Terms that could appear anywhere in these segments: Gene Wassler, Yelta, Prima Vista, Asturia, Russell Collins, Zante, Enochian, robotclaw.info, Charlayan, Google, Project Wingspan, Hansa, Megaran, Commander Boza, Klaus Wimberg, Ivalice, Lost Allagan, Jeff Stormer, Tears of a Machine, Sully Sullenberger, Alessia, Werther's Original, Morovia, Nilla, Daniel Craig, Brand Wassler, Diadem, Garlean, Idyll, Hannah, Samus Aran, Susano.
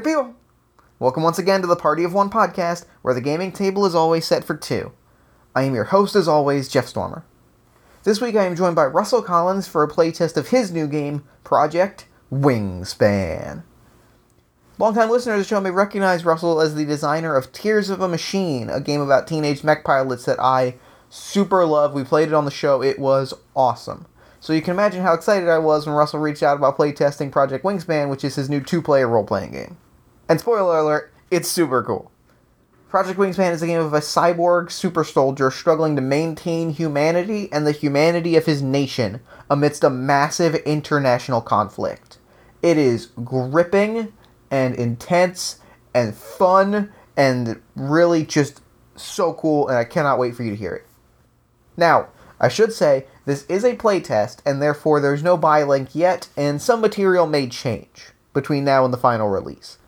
party people! Welcome once again to the Party of One podcast, where the gaming table is always set for two. I am your host, as always, Jeff Stormer. This week I am joined by Russell Collins for a playtest of his new game, Project Wingspan. Longtime listeners of the show may recognize Russell as the designer of Tears of a Machine, a game about teenage mech pilots that I super love. We played it on the show. It was awesome. So you can imagine how excited I was when Russell reached out about playtesting Project Wingspan, which is his new two-player role-playing game. And spoiler alert, it's super cool. Project Wingspan is a game of a cyborg super soldier struggling to maintain humanity and the humanity of his nation amidst a massive international conflict. It is gripping and intense and fun and really just so cool, and I cannot wait for you to hear it. Now, I should say, this is a playtest, and therefore there's no buy link yet, and some material may change between now and the final release.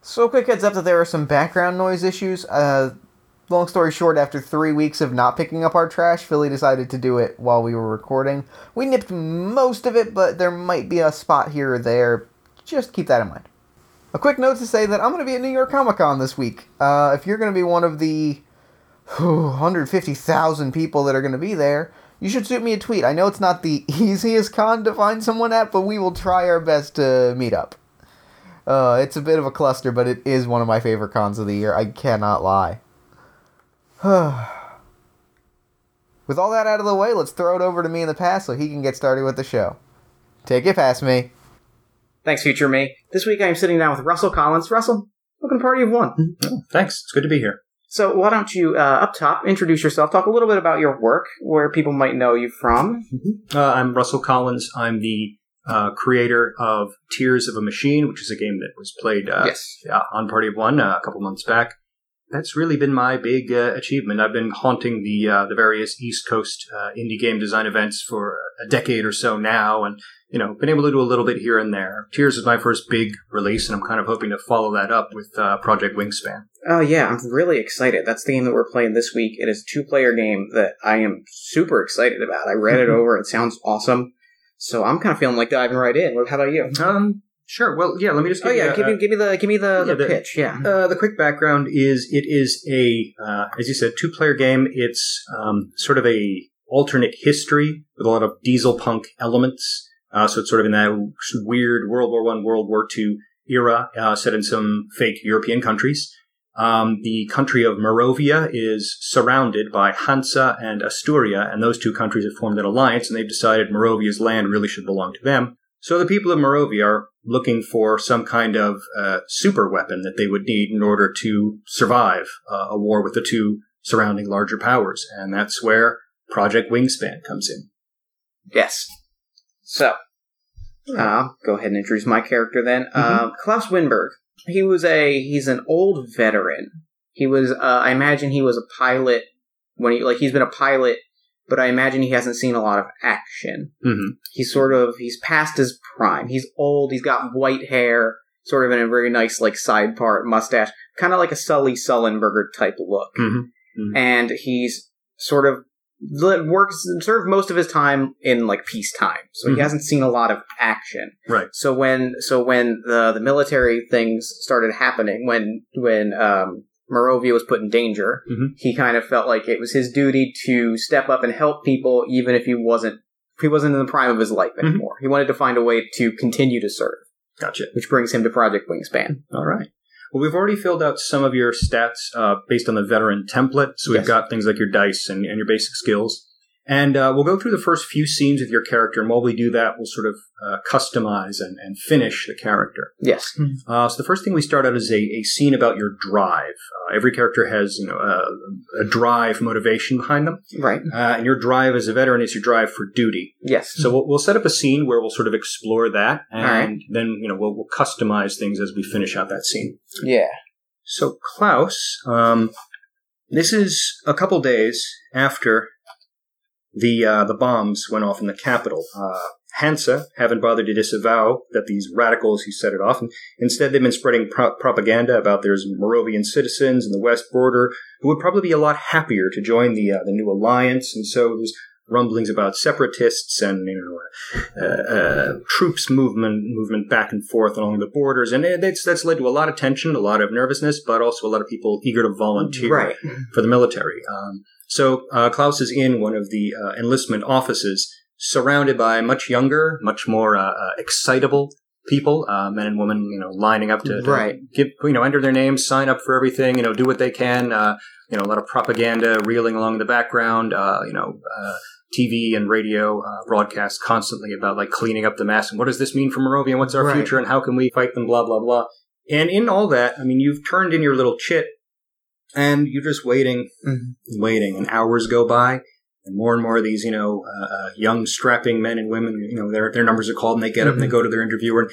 So quick heads up that there are some background noise issues. Long story short, after 3 weeks of not picking up our trash, Philly decided to do it while we were recording. We nipped most of it, but there might be a spot here or there. Just keep that in mind. A quick note to say that I'm going to be at New York Comic Con this week. If you're going to be one of the 150,000 people that are going to be there, you should shoot me a tweet. I know it's not the easiest con to find someone at, but we will try our best to meet up. It's a bit of a cluster, but it is one of my favorite cons of the year. I cannot lie. With all that out of the way, let's throw it over to me in the past so he can get started with the show. Take it past me. Thanks, future me. This week I am sitting down with Russell Collins. Russell, welcome to Party of One. Thanks. It's good to be here. So why don't you, up top, introduce yourself, talk a little bit about your work, where people might know you from. I'm Russell Collins. I'm the creator of Tears of a Machine, which is a game that was played on Party of One a couple months back. That's really been my big achievement. I've been haunting the various East Coast indie game design events for a decade or so now, and been able to do a little bit here and there. Tears is my first big release, and I'm kind of hoping to follow that up with Project Wingspan. Oh yeah, I'm really excited. That's the game that we're playing this week. It is a two-player game that I am super excited about. I read it over. It sounds awesome. So I'm kind of feeling like diving right in. How about you? Sure. Well, yeah. Let me just. Give me the pitch. Yeah. The quick background is it is a as you said, two-player game. It's sort of a alternate history with a lot of diesel punk elements. So it's sort of in that weird World War I, World War II era, set in some fake European countries. The country of Morovia is surrounded by Hansa and Asturia, and those two countries have formed an alliance, and they've decided Morovia's land really should belong to them. So the people of Morovia are looking for some kind of super weapon that they would need in order to survive a war with the two surrounding larger powers. And that's where Project Wingspan comes in. Yes. So, I'll go ahead and introduce my character then. Klaus Wimberg. He's an old veteran. He was, I imagine he was a pilot when he's been a pilot, but I imagine he hasn't seen a lot of action. Mm-hmm. He's past his prime. He's old. He's got white hair, sort of in a very nice, side part mustache, kind of like a Sully Sullenberger type look. Mm-hmm. Mm-hmm. And he's served most of his time in, peacetime. So he hasn't seen a lot of action. Right. So when the military things started happening, when Morovia was put in danger, he kind of felt like it was his duty to step up and help people, even if he wasn't in the prime of his life anymore. He wanted to find a way to continue to serve. Gotcha. Which brings him to Project Wingspan. All right. Well, we've already filled out some of your stats based on the veteran template. So we've got things like your dice and your basic skills. And we'll go through the first few scenes of your character. And while we do that, we'll sort of customize and finish the character. Yes. So the first thing we start out is a scene about your drive. Every character has a drive motivation behind them. Right. And your drive as a veteran is your drive for duty. Yes. So we'll set up a scene where we'll sort of explore that. And then we'll customize things as we finish out that scene. Yeah. So Klaus, this is a couple days after the bombs went off in the capital. Hansa haven't bothered to disavow that these radicals who set it off. And instead, they've been spreading propaganda about there's Moravian citizens in the West border who would probably be a lot happier to join the new alliance. And so there's rumblings about separatists and troops movement back and forth along the borders, and that's led to a lot of tension, a lot of nervousness, but also a lot of people eager to volunteer for the military. So Klaus is in one of the enlistment offices, surrounded by much younger, much more excitable people, men and women, lining up to give, enter their names, sign up for everything, do what they can. A lot of propaganda reeling along in the background. TV and radio broadcasts constantly about cleaning up the mess and what does this mean for Morovia and what's our future and how can we fight them, blah blah blah. And in all that, you've turned in your little chit and you're just waiting, waiting, and hours go by. And more of these, young, strapping men and women, their numbers are called and they get up and they go to their interviewer. And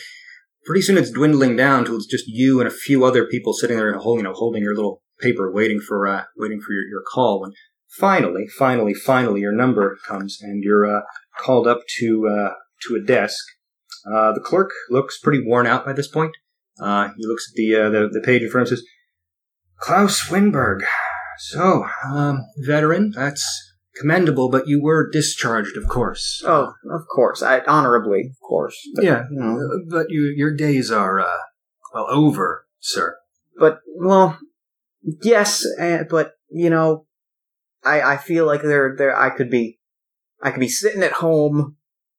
pretty soon it's dwindling down till it's just you and a few other people sitting there, holding your little paper, waiting for your call. When finally, your number comes and you're called up to a desk. The clerk looks pretty worn out by this point. He looks at the page in front and says, "Klaus Wimberg. So, veteran, that's commendable, but you were discharged, of course." "Oh, of course. Honorably, of course. But, yeah, but your days are, over, sir." "But, yes, but, I feel like there I could be sitting at home,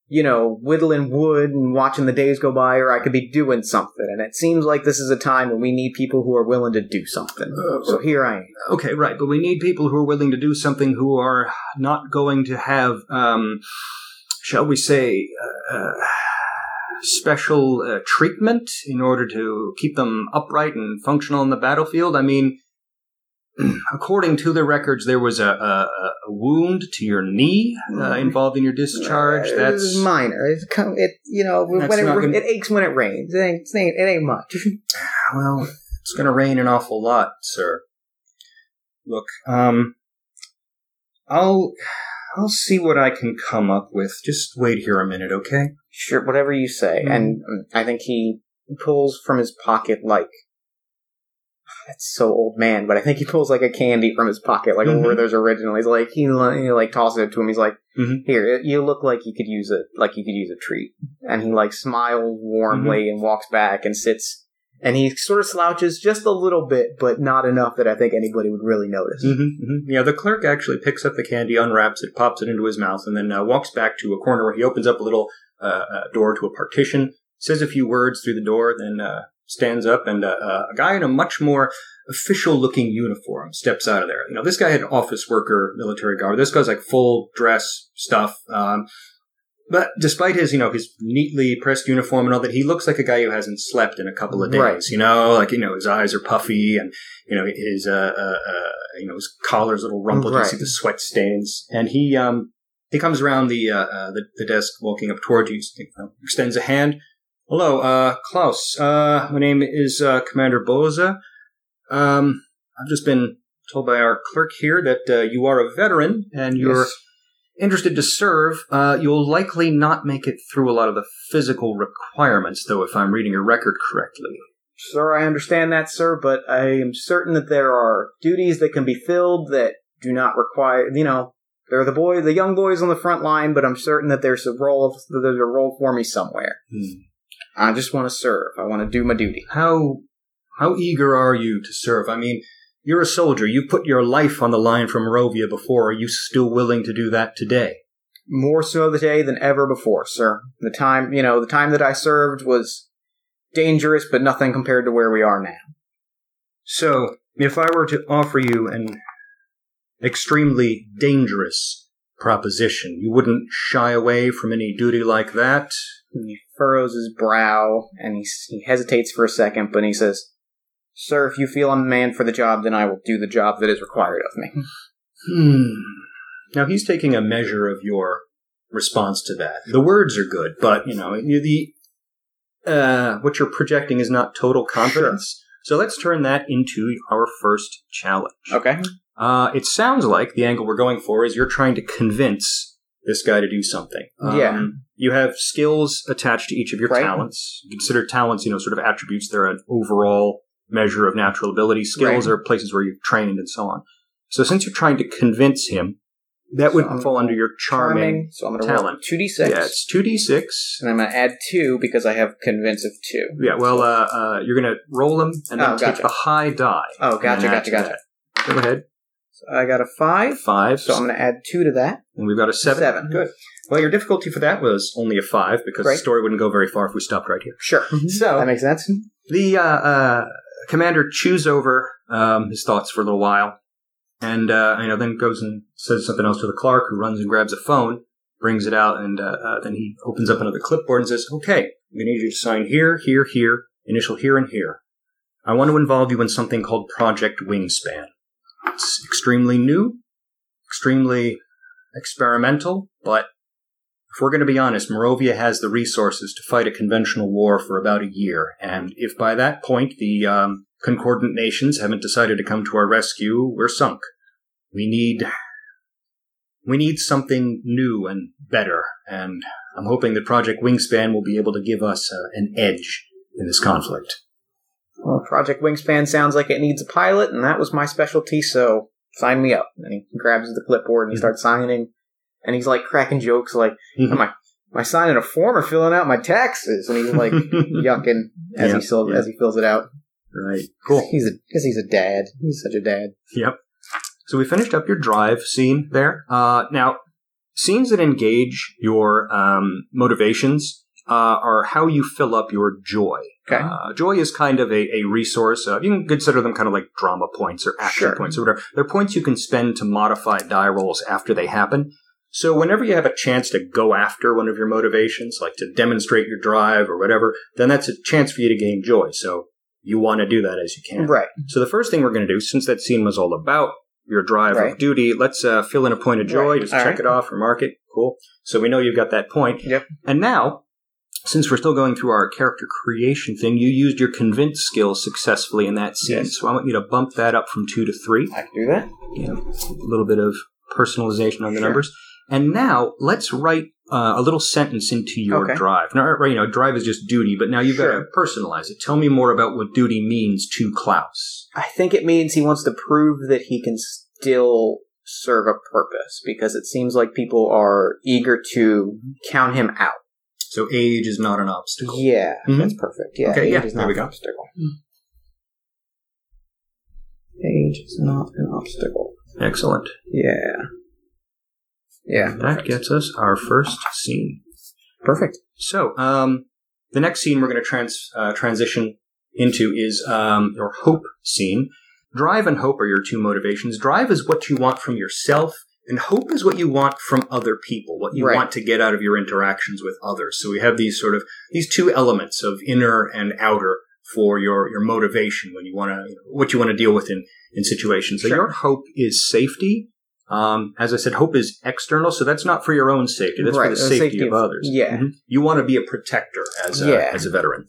whittling wood and watching the days go by, or I could be doing something. And it seems like this is a time when we need people who are willing to do something. So here I am." "Okay, right. But we need people who are willing to do something who are not going to have, shall we say, special treatment in order to keep them upright and functional in the battlefield. According to the records, there was a wound to your knee involved in your discharge. That's minor. It aches when it rains. It ain't much." "Well, it's going to rain an awful lot, sir. Look, I'll see what I can come up with. Just wait here a minute, okay?" "Sure, whatever you say." And I think he pulls from his pocket that's so old man, but I think he pulls a candy from his pocket, Werther's original. He's he tosses it to him. He's "Here, you look like you could use a treat." And he smiles warmly and walks back and sits, and he sort of slouches just a little bit, but not enough that I think anybody would really notice. Yeah, the clerk actually picks up the candy, unwraps it, pops it into his mouth, and then walks back to a corner where he opens up a little door to a partition, says a few words through the door, then stands up, and a guy in a much more official-looking uniform steps out of there. This guy had an office worker, military guard. This guy's full dress stuff. But despite his, his neatly pressed uniform and all that, he looks like a guy who hasn't slept in a couple of days. Right. His eyes are puffy, and his his collar's a little rumpled. Right. You see the sweat stains, and he comes around the desk, walking up towards you, extends a hand. "Hello, Klaus. My name is Commander Boza. I've just been told by our clerk here that you are a veteran and you're interested to serve. You'll likely not make it through a lot of the physical requirements, though, if I'm reading your record correctly." "Sir, I understand that, sir, but I am certain that there are duties that can be filled that do not require, there are the young boys on the front line, but I'm certain that there's a role for me somewhere." "I just want to serve. I want to do my duty." How eager are you to serve? You're a soldier. You put your life on the line for Morovia before. Are you still willing to do that today?" "More so today than ever before, sir. The time that I served was dangerous, but nothing compared to where we are now." "So, if I were to offer you an extremely dangerous proposition, you wouldn't shy away from any duty like that?" He furrows his brow, and he hesitates for a second, but he says, "Sir, if you feel I'm the man for the job, then I will do the job that is required of me." Now, he's taking a measure of your response to that. The words are good, but, what you're projecting is not total confidence. Sure. So let's turn that into our first challenge. Okay. It sounds like the angle we're going for is you're trying to convince this guy to do something. You have skills attached to each of your talents. Consider talents, sort of attributes. They're an overall measure of natural ability. Skills are places where you've trained and so on. So since you're trying to convince him, That would fall under your charming, so I'm going to roll 2d6. Yeah, it's 2d6. And I'm going to add 2 because I have convince of 2. Yeah, well, you're going to roll them and then take the high die. Oh, gotcha. That. Go ahead. So I got a 5. 5. So I'm going to add 2 to that. And we've got a 7. 7, good. Well, your difficulty for that was only a 5 because the story wouldn't go very far if we stopped right here. Sure. So that makes sense. The commander chews over his thoughts for a little while. And, then goes and says something else to the clerk, who runs and grabs a phone, brings it out, and then he opens up another clipboard and says, okay, we need you to sign here, here, here, initial here, and here. I want to involve you in something called Project Wingspan. It's extremely new, extremely experimental, but if we're going to be honest, Morovia has the resources to fight a conventional war for about a year, and if by that point the concordant nations haven't decided to come to our rescue, we're sunk. We need something new and better, and I'm hoping that Project Wingspan will be able to give us an edge in this conflict. Well, Project Wingspan sounds like it needs a pilot, and that was my specialty, so sign me up. And he grabs the clipboard and he starts signing, and he's like cracking jokes like, am I signing a form or filling out my taxes? And he's like yucking as he fills it out. Right. Cool. Because he's a dad. He's such a dad. Yep. So we finished up your drive scene there. Now, scenes that engage your motivations are how you fill up your joy. Okay. Joy is kind of a resource. You can consider them kind of like drama points or action points or whatever. They're points you can spend to modify die rolls after they happen. So whenever you have a chance to go after one of your motivations, like to demonstrate your drive or whatever, then that's a chance for you to gain joy. So you want to do that as you can. Right. So the first thing we're going to do, since that scene was all about your drive of duty, let's fill in a point of joy. Right. Just all check it off or mark it. Cool. So we know you've got that point. Yep. And now, since we're still going through our character creation thing, you used your convince skill successfully in that scene. Yes. So I want you to bump that up from 2 to 3. I can do that. Yeah. A little bit of personalization on the numbers. And now, let's write a little sentence into your drive. Now, drive is just duty, but now you've got to personalize it. Tell me more about what duty means to Klaus. I think it means he wants to prove that he can still serve a purpose, because it seems like people are eager to count him out. So age is not an obstacle. Yeah, that's perfect. Yeah, okay, age is not an obstacle. Age is not an obstacle. Excellent. Yeah. Yeah. That gets us our first scene. Perfect. So, the next scene we're going to transition into is your hope scene. Drive and hope are your two motivations. Drive is what you want from yourself, and hope is what you want from other people, what you want to get out of your interactions with others. So we have these sort of these two elements of inner and outer for your motivation when you want to what you want to deal with in situations. So your hope is safety. As I said, hope is external, so that's not for your own safety. That's for the safety of others. Yeah. Mm-hmm. You want to be a protector as a veteran.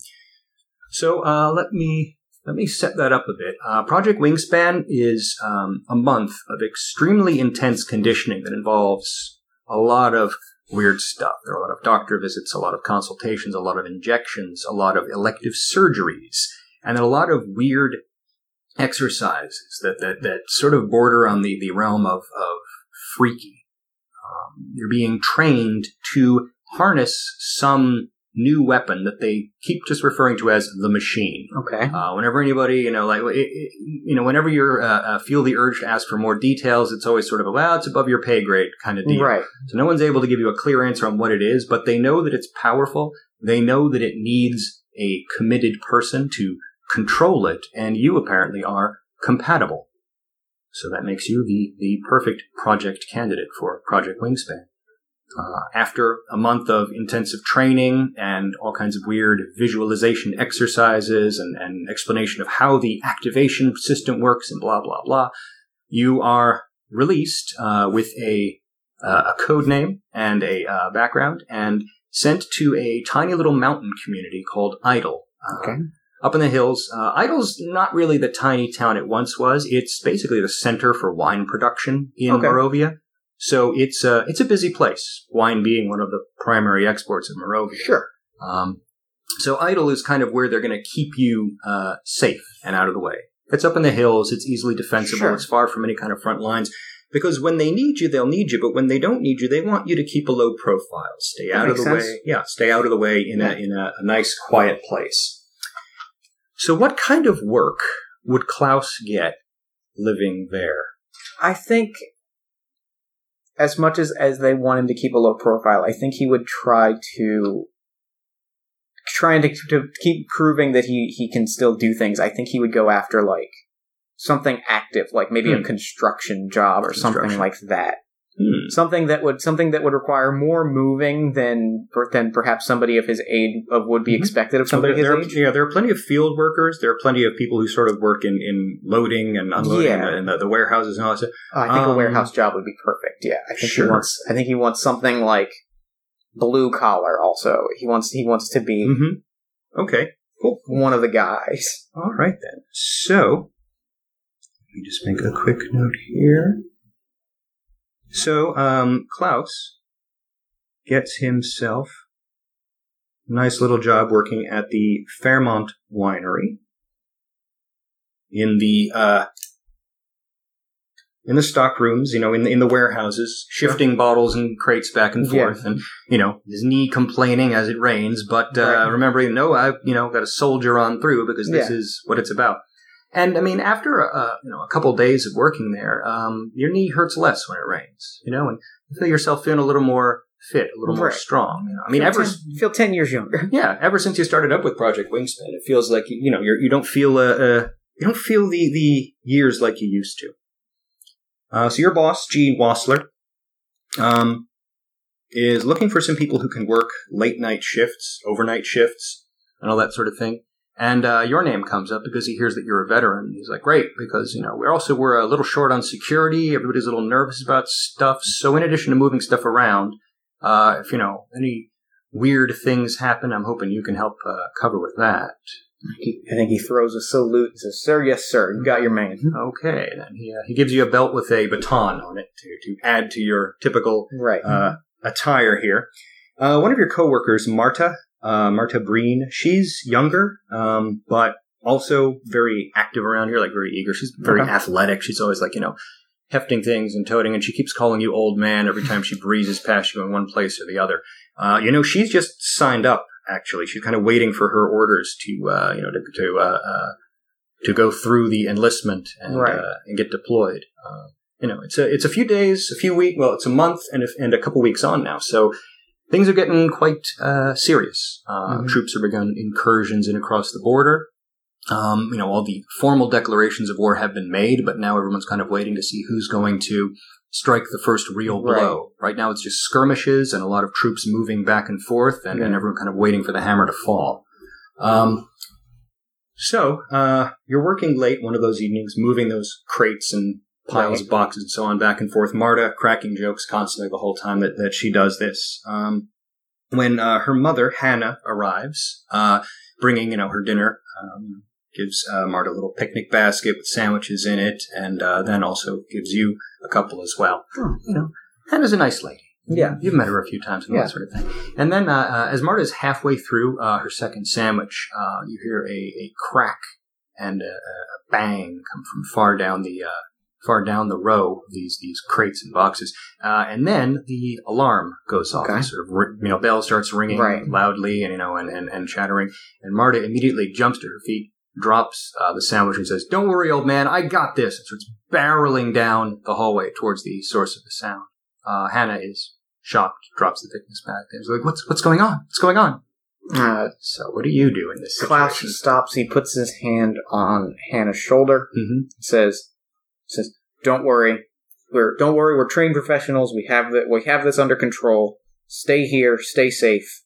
So let me set that up a bit. Project Wingspan is a month of extremely intense conditioning that involves a lot of weird stuff. There are a lot of doctor visits, a lot of consultations, a lot of injections, a lot of elective surgeries, and a lot of weird exercises that sort of border on the realm of freaky. You're being trained to harness some new weapon that they keep just referring to as the machine. Okay. Whenever anybody, whenever you feel the urge to ask for more details, it's always sort of, it's above your pay grade kind of deal. Right. So no one's able to give you a clear answer on what it is, but they know that it's powerful. They know that it needs a committed person to control it, and you apparently are compatible. So that makes you the perfect project candidate for Project Wingspan. After a month of intensive training and all kinds of weird visualization exercises and explanation of how the activation system works and blah, blah, blah, you are released with a code name and a background and sent to a tiny little mountain community called Idyll. Up in the hills. Idyll's not really the tiny town it once was. It's basically the center for wine production in Morovia. So it's a busy place, wine being one of the primary exports of Morovia. Sure. So Idyll is kind of where they're going to keep you safe and out of the way. It's up in the hills. It's easily defensible. It's far from any kind of front lines. Because when they need you, they'll need you. But when they don't need you, they want you to keep a low profile. Stay out of the way. Yeah, stay out of the way in a nice, quiet place. So what kind of work would Klaus get living there? I think as much as they want him to keep a low profile, I think he would try to keep proving that he can still do things. I think he would go after, like, something active, like maybe a construction job or something like that. Mm. Something that would require more moving than perhaps somebody of his age would be expected of somebody his age. Yeah, there are plenty of field workers. There are plenty of people who sort of work in loading and unloading in the warehouses and all that stuff. I think a warehouse job would be perfect. Yeah, I think he wants something like blue collar. Also, he wants to be okay, cool, one of the guys. All right then. So. Let me just make a quick note here. So, Klaus gets himself a nice little job working at the Fairmont Winery in the stock rooms, in the warehouses, shifting bottles and crates back and forth, and his knee complaining as it rains, but remembering, I've got to soldier on through because this is what it's about. And, I mean, after a couple of days of working there, your knee hurts less when it rains, and you feel yourself feeling a little more fit, a little more strong. I mean, feel 10 years younger. Yeah, ever since you started up with Project Wingspan, it feels like you don't feel the years like you used to. So your boss, Gene Wassler, is looking for some people who can work late night shifts, overnight shifts, and all that sort of thing. And your name comes up because he hears that you're a veteran. He's like, great, because, we're a little short on security. Everybody's a little nervous about stuff. So in addition to moving stuff around, if, any weird things happen, I'm hoping you can help cover with that. I think he throws a salute and says, sir, yes, sir, you got your man. Okay. Then he gives you a belt with a baton on it to add to your typical attire here. One of your coworkers, Marta Breen, she's younger, but also very active around here, like very eager. She's very athletic. She's always like, hefting things and toting, and she keeps calling you old man every time she breezes past you in one place or the other. She's just signed up, actually. She's kind of waiting for her orders to go through the enlistment and get deployed. It's a few days, a few weeks, well, it's a month and a couple weeks on now, so... Things are getting quite serious. Troops have begun incursions in across the border. All the formal declarations of war have been made, but now everyone's kind of waiting to see who's going to strike the first real blow. Right now it's just skirmishes and a lot of troops moving back and forth and everyone kind of waiting for the hammer to fall. So you're working late one of those evenings, moving those crates and piles of boxes and so on, back and forth. Marta cracking jokes constantly the whole time that she does this. When her mother, Hannah, arrives, bringing, her dinner, gives Marta a little picnic basket with sandwiches in it, and then also gives you a couple as well. Sure. Hannah's a nice lady. Yeah. You've met her a few times and that sort of thing. And then as Marta's halfway through her second sandwich, you hear a crack and a bang come from far down the row, these crates and boxes, and then the alarm goes off. Okay. Sort of, bell starts ringing loudly and chattering. And Marta immediately jumps to her feet, drops the sandwich, and says, "Don't worry, old man, I got this." And starts barreling down the hallway towards the source of the sound. Hannah is shocked, drops the thickness back, and is like, "What's going on? What's going on?" So what do you do in this situation? Klaus stops. He puts his hand on Hannah's shoulder. Mm-hmm. Says, Don't worry, we're trained professionals. We have this under control. Stay here, stay safe.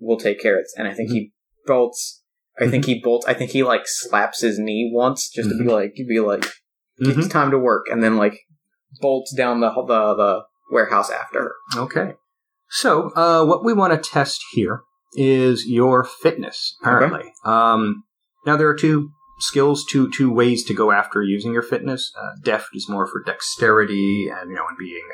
We'll take care of this." And I think he bolts. I think he like slaps his knee once just to be like it's time to work, and then like bolts down the warehouse after her. Okay. So what we want to test here is your fitness, apparently. Okay. Now there are two skills, two ways to go after using your fitness. Deft is more for dexterity and being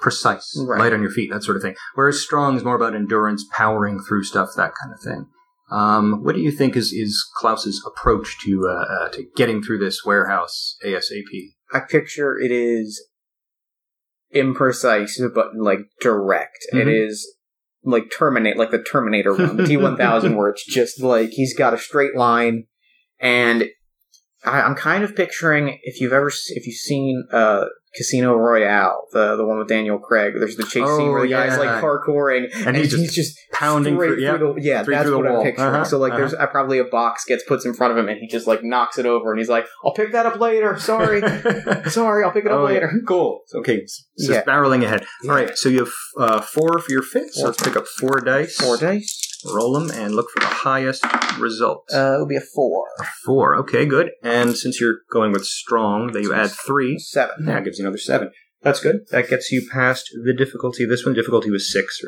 precise, light on your feet, that sort of thing. Whereas strong is more about endurance, powering through stuff, that kind of thing. What do you think is Klaus's approach to getting through this warehouse ASAP? I picture it is imprecise, but like direct. Mm-hmm. It is like the Terminator one, the T-1000, where it's just like he's got a straight line. And I'm kind of picturing, if you've seen Casino Royale, the one with Daniel Craig. There's the chase scene where the guy's like parkouring, and he's just pounding through the wall. I'm picturing. Uh-huh, so like there's probably a box puts in front of him, and he just like knocks it over, and he's like, "I'll pick that up later. Sorry, I'll pick it up later." Yeah. Cool. Okay, just barreling ahead. Yeah. All right, so you have four for your fifth. So let's pick up four dice. Roll them and look for the highest result. It'll be a 4. 4, okay, good. And since you're going with strong, you add 3. 7. That gives you another 7. That's good. That gets you past the difficulty. This one difficulty was 6.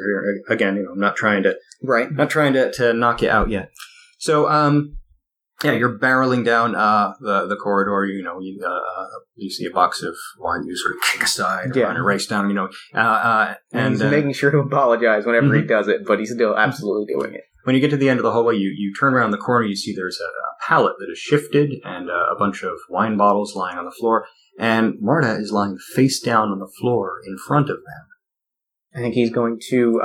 Again, I'm not trying to to knock you out yet. So, you're barreling down the corridor. You see a box of wine, you sort of kick aside and run and race down. And he's making sure to apologize whenever he does it, but he's still absolutely doing it. When you get to the end of the hallway, you turn around the corner. You see there's a pallet that is shifted and a bunch of wine bottles lying on the floor, and Marta is lying face down on the floor in front of them. I think he's going to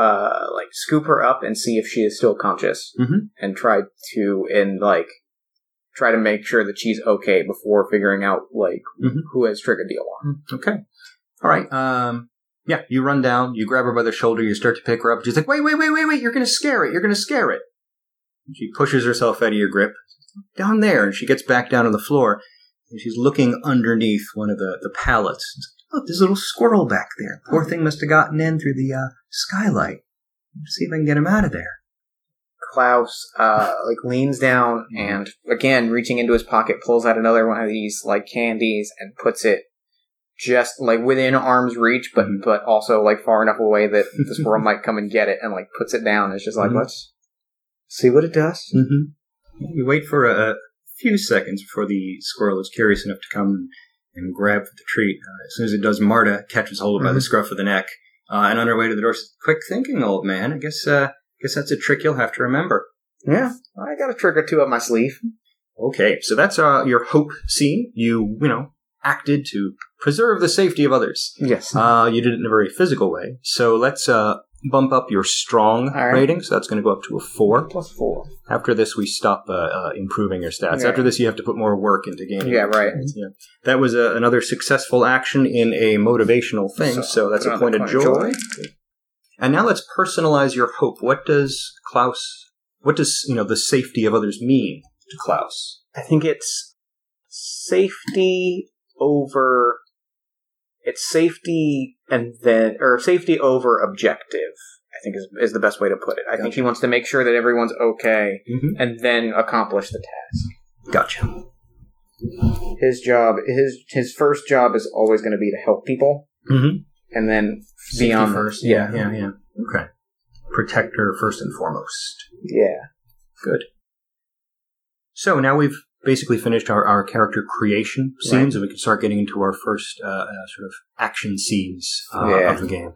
scoop her up and see if she is still conscious, and try to make sure that she's okay before figuring out, who has triggered the alarm. Okay. All right. You run down, you grab her by the shoulder, you start to pick her up. She's like, wait, you're going to scare it. She pushes herself out of your grip. Down there. And she gets back down on the floor, and she's looking underneath one of the pallets. Look, there's a little squirrel back there. Poor thing must have gotten in through the skylight. Let's see if I can get him out of there. Klaus leans down and, again, reaching into his pocket, pulls out another one of these candies and puts it just within arm's reach, but also far enough away that the squirrel might come and get it, and puts it down. It's just let's see what it does. Mm-hmm. You wait for a few seconds before the squirrel is curious enough to come and grab the treat. As soon as it does, Marta catches hold of by the scruff of the neck, and on her way to the door says, "Quick thinking, old man. I guess guess that's a trick you'll have to remember." Yeah, I got a trick or two up my sleeve. Okay, so that's your hope scene. You acted to preserve the safety of others. Yes. You did it in a very physical way. So let's bump up your strong rating. So that's going to go up to a 4. Plus 4. After this, we stop improving your stats. After this, you have to put more work into gaining. Yeah, right. Yeah. That was another successful action in a motivational thing. So that's a point of joy. Okay. And now let's personalize your hope. What does the safety of others mean to Klaus? I think it's safety over objective, I think is the best way to put it. I think he wants to make sure that everyone's okay and then accomplish the task. Gotcha. His first job is always going to be to help people. Mm-hmm. And then beyond first. Yeah. Okay. Protector first and foremost. Yeah. Good. So now we've basically finished our character creation scenes, and we can start getting into our first sort of action scenes of the game.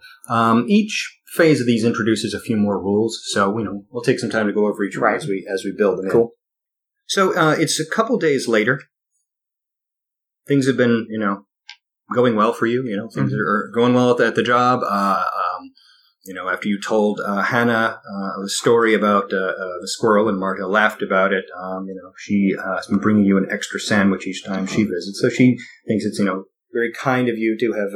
Each phase of these introduces a few more rules, so we'll take some time to go over each one as we build them. Cool. In. So it's a couple days later. Things have been going well for you. Things are going well at the job. After you told Hannah the story about the squirrel and Marta laughed about it, she has been bringing you an extra sandwich each time she visits. So she thinks it's, very kind of you to have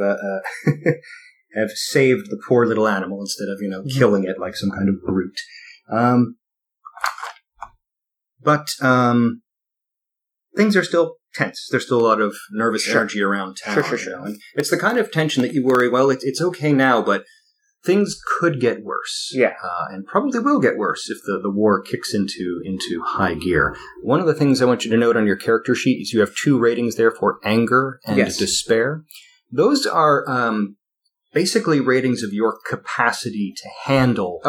have saved the poor little animal instead of, killing it like some kind of brute. But things are still tense. There's still a lot of nervous energy around town. Sure. And it's the kind of tension that you worry, well, it's okay now, but things could get worse. Yeah. And probably will get worse if the war kicks into high gear. One of the things I want you to note on your character sheet is you have 2 ratings there for anger and despair. Those are basically ratings of your capacity to handle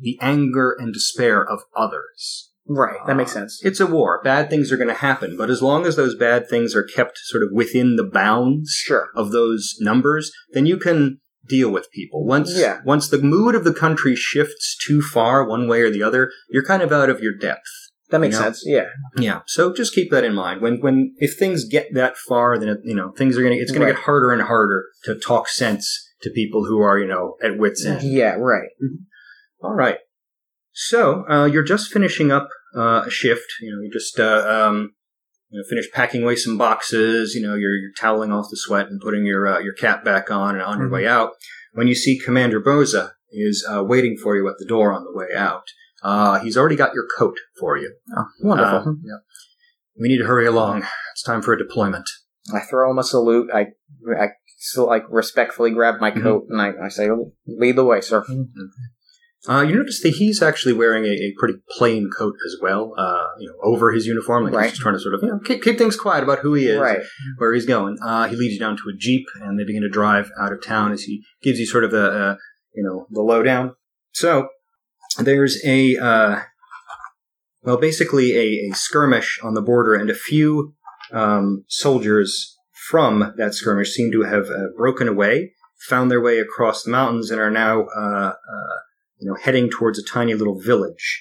the anger and despair of others. Right, that makes sense. It's a war. Bad things are going to happen, but as long as those bad things are kept sort of within the bounds of those numbers, then you can deal with people. Once the mood of the country shifts too far one way or the other, you're kind of out of your depth. That makes sense. Yeah. Yeah. So just keep that in mind. When if things get that far, then things are gonna get harder and harder to talk sense to people who are at wit's end. Yeah. Right. Mm-hmm. All right. So you're just finishing up a shift. You just finish packing away some boxes. You're toweling off the sweat and putting your cap back on and on your way out. When you see Commander Boza is waiting for you at the door on the way out. He's already got your coat for you. Oh, wonderful. Yeah. We need to hurry along. It's time for a deployment. I throw him a salute. I so, respectfully grab my coat, and I say, lead the way, sir. Mm-hmm. You notice that he's actually wearing a pretty plain coat as well, over his uniform. He's just trying to sort of keep things quiet about who he is, where he's going. He leads you down to a Jeep, and they begin to drive out of town as he gives you sort of the lowdown. So... there's a skirmish on the border, and a few soldiers from that skirmish seem to have broken away, found their way across the mountains, and are now, heading towards a tiny little village,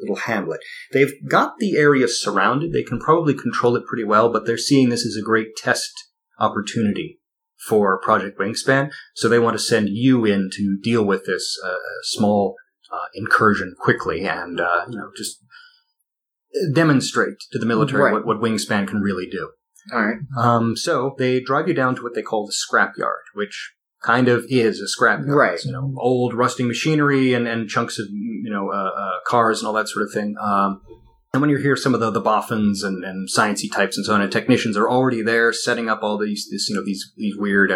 little hamlet. They've got the area surrounded. They can probably control it pretty well, but they're seeing this as a great test opportunity for Project Wingspan, so they want to send you in to deal with this small... incursion quickly and, just demonstrate to the military what Wingspan can really do. All right. So they drive you down to what they call the scrapyard, which kind of is a scrapyard. Right. It's, old rusting machinery and chunks of, cars and all that sort of thing. And when you hear some of the boffins and sciencey types and so on, and technicians are already there setting up all these weird,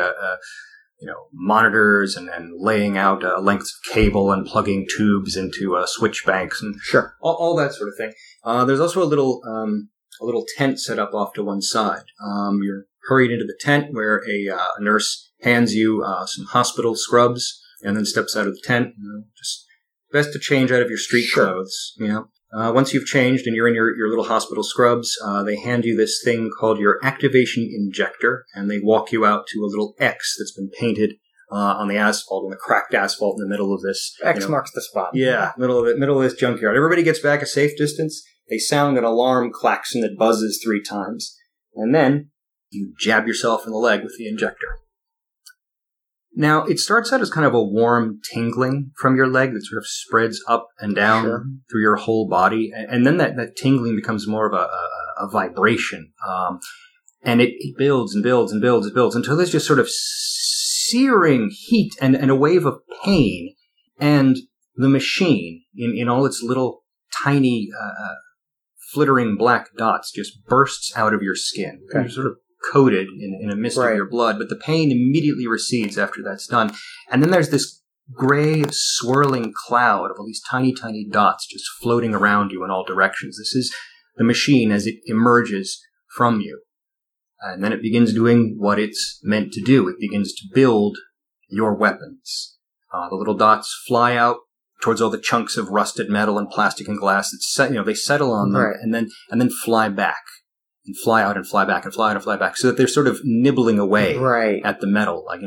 monitors and laying out lengths of cable and plugging tubes into switch banks and all that sort of thing. There's also a little tent set up off to one side. You're hurried into the tent where a nurse hands you some hospital scrubs and then steps out of the tent. Just best to change out of your street clothes. Once you've changed and you're in your little hospital scrubs, they hand you this thing called your activation injector, and they walk you out to a little X that's been painted on the asphalt, on the cracked asphalt in the middle of this. X marks the spot. Yeah, middle of this junkyard. Everybody gets back a safe distance. They sound an alarm klaxon that buzzes 3 times, and then you jab yourself in the leg with the injector. Now, it starts out as kind of a warm tingling from your leg that sort of spreads up and down through your whole body. And then that tingling becomes more of a vibration. And it builds and builds and builds and builds until there's just sort of searing heat and a wave of pain. And the machine, in all its little tiny flittering black dots, just bursts out of your skin. Okay. You're sort of coated in a mist of your blood, but the pain immediately recedes after that's done. And then there's this gray, swirling cloud of all these tiny, tiny dots just floating around you in all directions. This is the machine as it emerges from you. And then it begins doing what it's meant to do. It begins to build your weapons. The little dots fly out towards all the chunks of rusted metal and plastic and glass that they settle on them and then fly back. And fly out and fly back and fly out and fly back, so that they're sort of nibbling away at the metal, like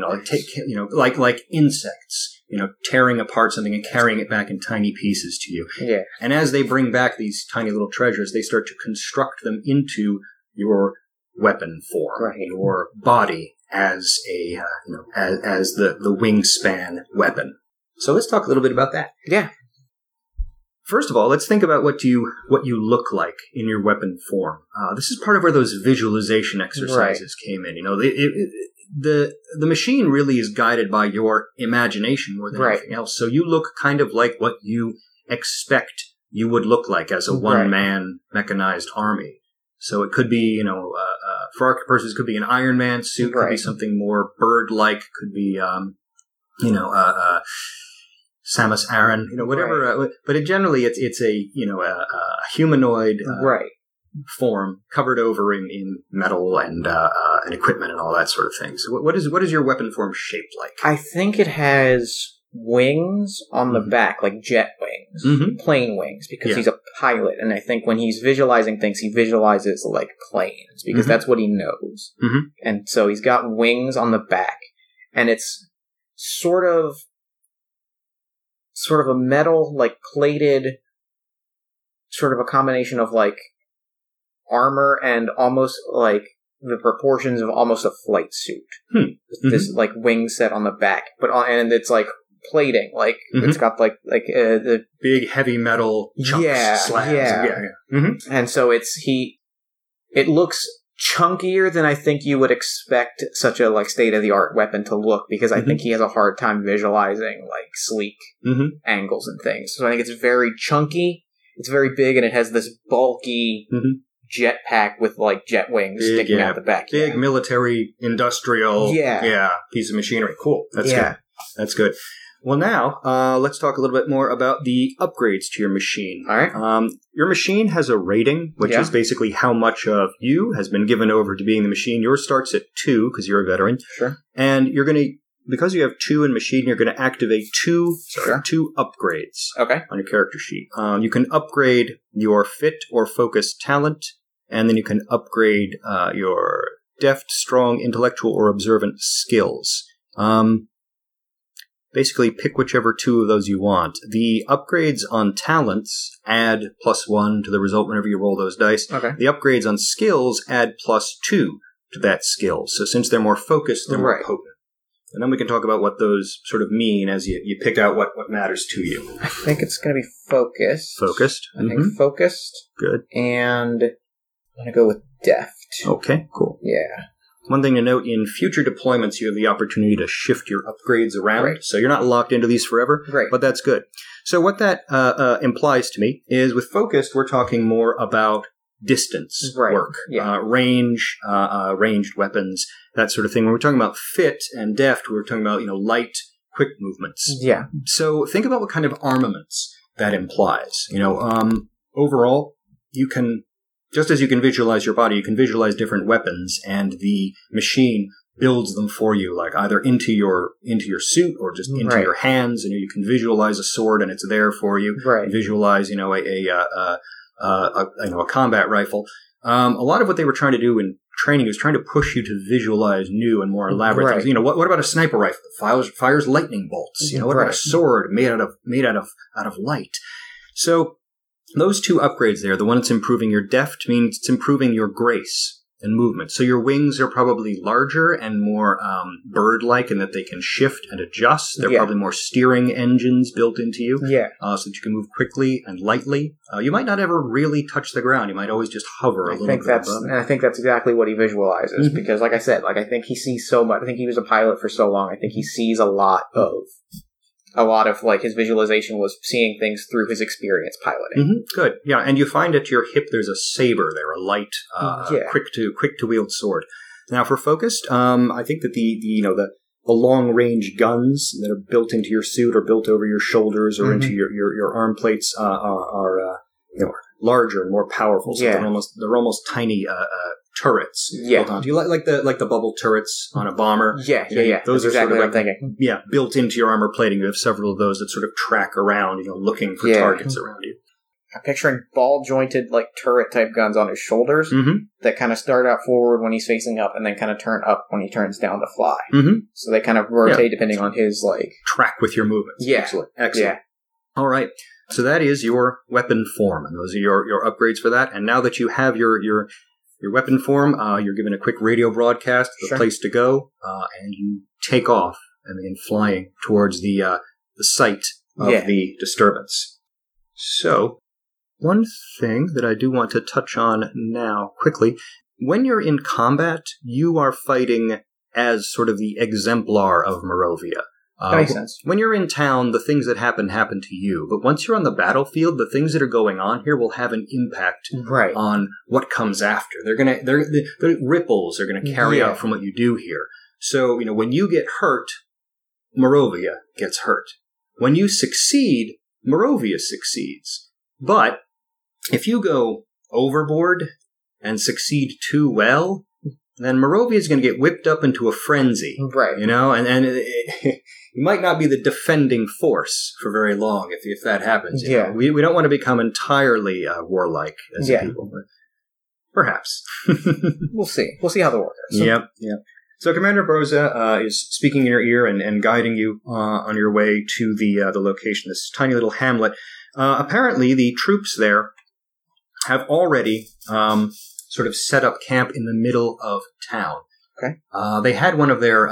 insects, tearing apart something and carrying it back in tiny pieces to you. Yeah. And as they bring back these tiny little treasures, they start to construct them into your weapon form, your body as a as the Wingspan weapon. So let's talk a little bit about that. Yeah. First of all, let's think about what you look like in your weapon form. This is part of where those visualization exercises came in. The machine really is guided by your imagination more than anything else. So you look kind of like what you expect you would look like as a one-man mechanized army. So it could be, for our purposes, could be an Iron Man suit, could be something more bird-like, could be, Samus Aran, whatever. But it's a, a humanoid form covered over in metal and equipment and all that sort of thing. So what is your weapon form shaped like? I think it has wings on the back, like jet wings, plane wings, because he's a pilot. And I think when he's visualizing things, he visualizes like planes, because that's what he knows. And so he's got wings on the back. And it's sort of a metal, like, plated, sort of a combination of, like, armor and almost, like, the proportions of almost a flight suit. Mm-hmm. This, like, wing set on the back. And it's, like, plating. Like, mm-hmm. It's got, like the... big, heavy metal chunks, slabs. Yeah. Mm-hmm. And so it looks chunkier than I think you would expect such a, like, state-of-the-art weapon to look, because I mm-hmm. think he has a hard time visualizing, like, sleek mm-hmm. angles and things. So I think it's very chunky, it's very big, and it has this bulky mm-hmm. jetpack with, like, jet wings sticking out the back. Big military, industrial piece of machinery. Cool. That's good. Well, now, let's talk a little bit more about the upgrades to your machine. All right. Your machine has a rating, which is basically how much of you has been given over to being the machine. Yours starts at 2, because you're a veteran. Sure. And you're going to, because you have 2 in machine, you're going to activate two upgrades on your character sheet. You can upgrade your fit or focus talent, and then you can upgrade your deft, strong, intellectual, or observant skills. Basically, pick whichever 2 of those you want. The upgrades on talents add +1 to the result whenever you roll those dice. Okay. The upgrades on skills add +2 to that skill. So since they're more focused, they're more potent. And then we can talk about what those sort of mean as you pick out what matters to you. I think it's going to be focused. Focused. Good. And I'm going to go with deft. Okay, cool. Yeah. One thing to note, in future deployments, you have the opportunity to shift your upgrades around, so you're not locked into these forever, but that's good. So what that implies to me is with focused, we're talking more about distance work, range, ranged weapons, that sort of thing. When we're talking about fit and deft, we're talking about light, quick movements. Yeah. So think about what kind of armaments that implies. Overall, you can... just as you can visualize your body, you can visualize different weapons, and the machine builds them for you, like either into your suit or just into your hands. You can visualize a sword, and it's there for you. Right. You visualize, a combat rifle. A lot of what they were trying to do in training was trying to push you to visualize new and more elaborate things. What about a sniper rifle that fires lightning bolts? What about a sword made out of light? So. Those 2 upgrades there, the one that's improving your deft means it's improving your grace and movement. So your wings are probably larger and more bird-like in that they can shift and adjust. They're probably more steering engines built into you so that you can move quickly and lightly. You might not ever really touch the ground. You might always just hover a little bit above. And I think that's exactly what he visualizes mm-hmm. because, like I said, I think he sees so much. I think he was a pilot for so long. I think he sees a lot of, like, his visualization was seeing things through his experience piloting. Mm-hmm. Good. Yeah, and you find at your hip there's a saber there, a light, quick to wield sword. Now, for focused, I think that the long-range guns that are built into your suit or built over your shoulders or mm-hmm. into your arm plates are larger and more powerful. So they're almost tiny turrets. Yeah. Do you like the bubble turrets on a bomber? Yeah. Those That's are exactly sort of what I'm thinking. Yeah, built into your armor plating. You have several of those that sort of track around, looking for targets around you. I'm picturing ball-jointed, like, turret-type guns on his shoulders mm-hmm. that kind of start out forward when he's facing up and then kind of turn up when he turns down to fly. Mm-hmm. So they kind of rotate depending on his, like... track with your movements. Yeah. Excellent. Yeah. All right. So that is your weapon form, and those are your upgrades for that. And now that you have your weapon form, you're given a quick radio broadcast, the place to go, and you take off and begin flying towards the site of the disturbance. So, one thing that I do want to touch on now quickly, when you're in combat, you are fighting as sort of the exemplar of Morovia. That makes sense. When you're in town, the things that happen to you. But once you're on the battlefield, the things that are going on here will have an impact on what comes after. The ripples are going to carry out from what you do here. So, when you get hurt, Morovia gets hurt. When you succeed, Morovia succeeds. But if you go overboard and succeed too well... then Morovia is going to get whipped up into a frenzy, and it might not be the defending force for very long if that happens. We don't want to become entirely warlike as a people, but perhaps we'll see how the war goes. Yep. So Commander Boza is speaking in your ear and guiding you on your way to the location, this tiny little hamlet. Apparently, the troops there have already sort of set up camp in the middle of town. Okay. They had one of their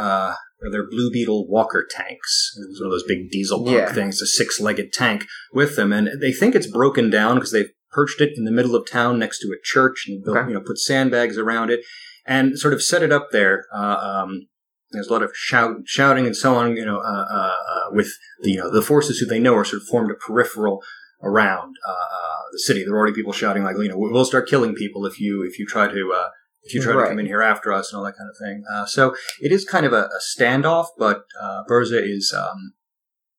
Blue Beetle walker tanks. It was one of those big diesel pump things, a six-legged tank with them. And they think it's broken down because they've perched it in the middle of town next to a church and built, put sandbags around it and sort of set it up there. There's a lot of shouting and so on, with the forces who they know are sort of formed a peripheral around the city. There are already people shouting like, we'll start killing people if you try to come in here after us and all that kind of thing. So it is kind of a standoff, but Boza is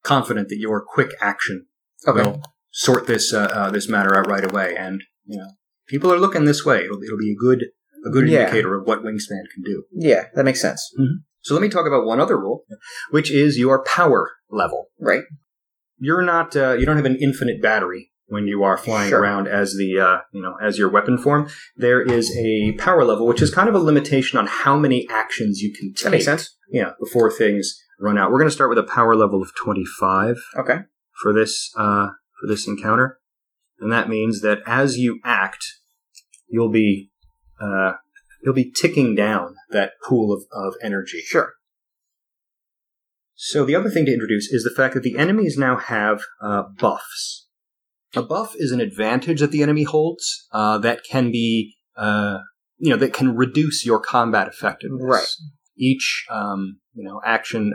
confident that your quick action will sort this this matter out right away. And people are looking this way. It'll be a good indicator of what Wingspan can do. Yeah, that makes sense. Mm-hmm. So let me talk about one other rule, which is your power level. Right. You're not. You don't have an infinite battery when you are flying around as the as your weapon form. There is a power level, which is kind of a limitation on how many actions you can take. That makes sense. Before things run out. We're going to start with a power level of 25. Okay. For this for this encounter, and that means that as you act, you'll be ticking down that pool of energy. Sure. So the other thing to introduce is the fact that the enemies now have buffs. A buff is an advantage that the enemy holds that can be, that can reduce your combat effectiveness. Right. Each, action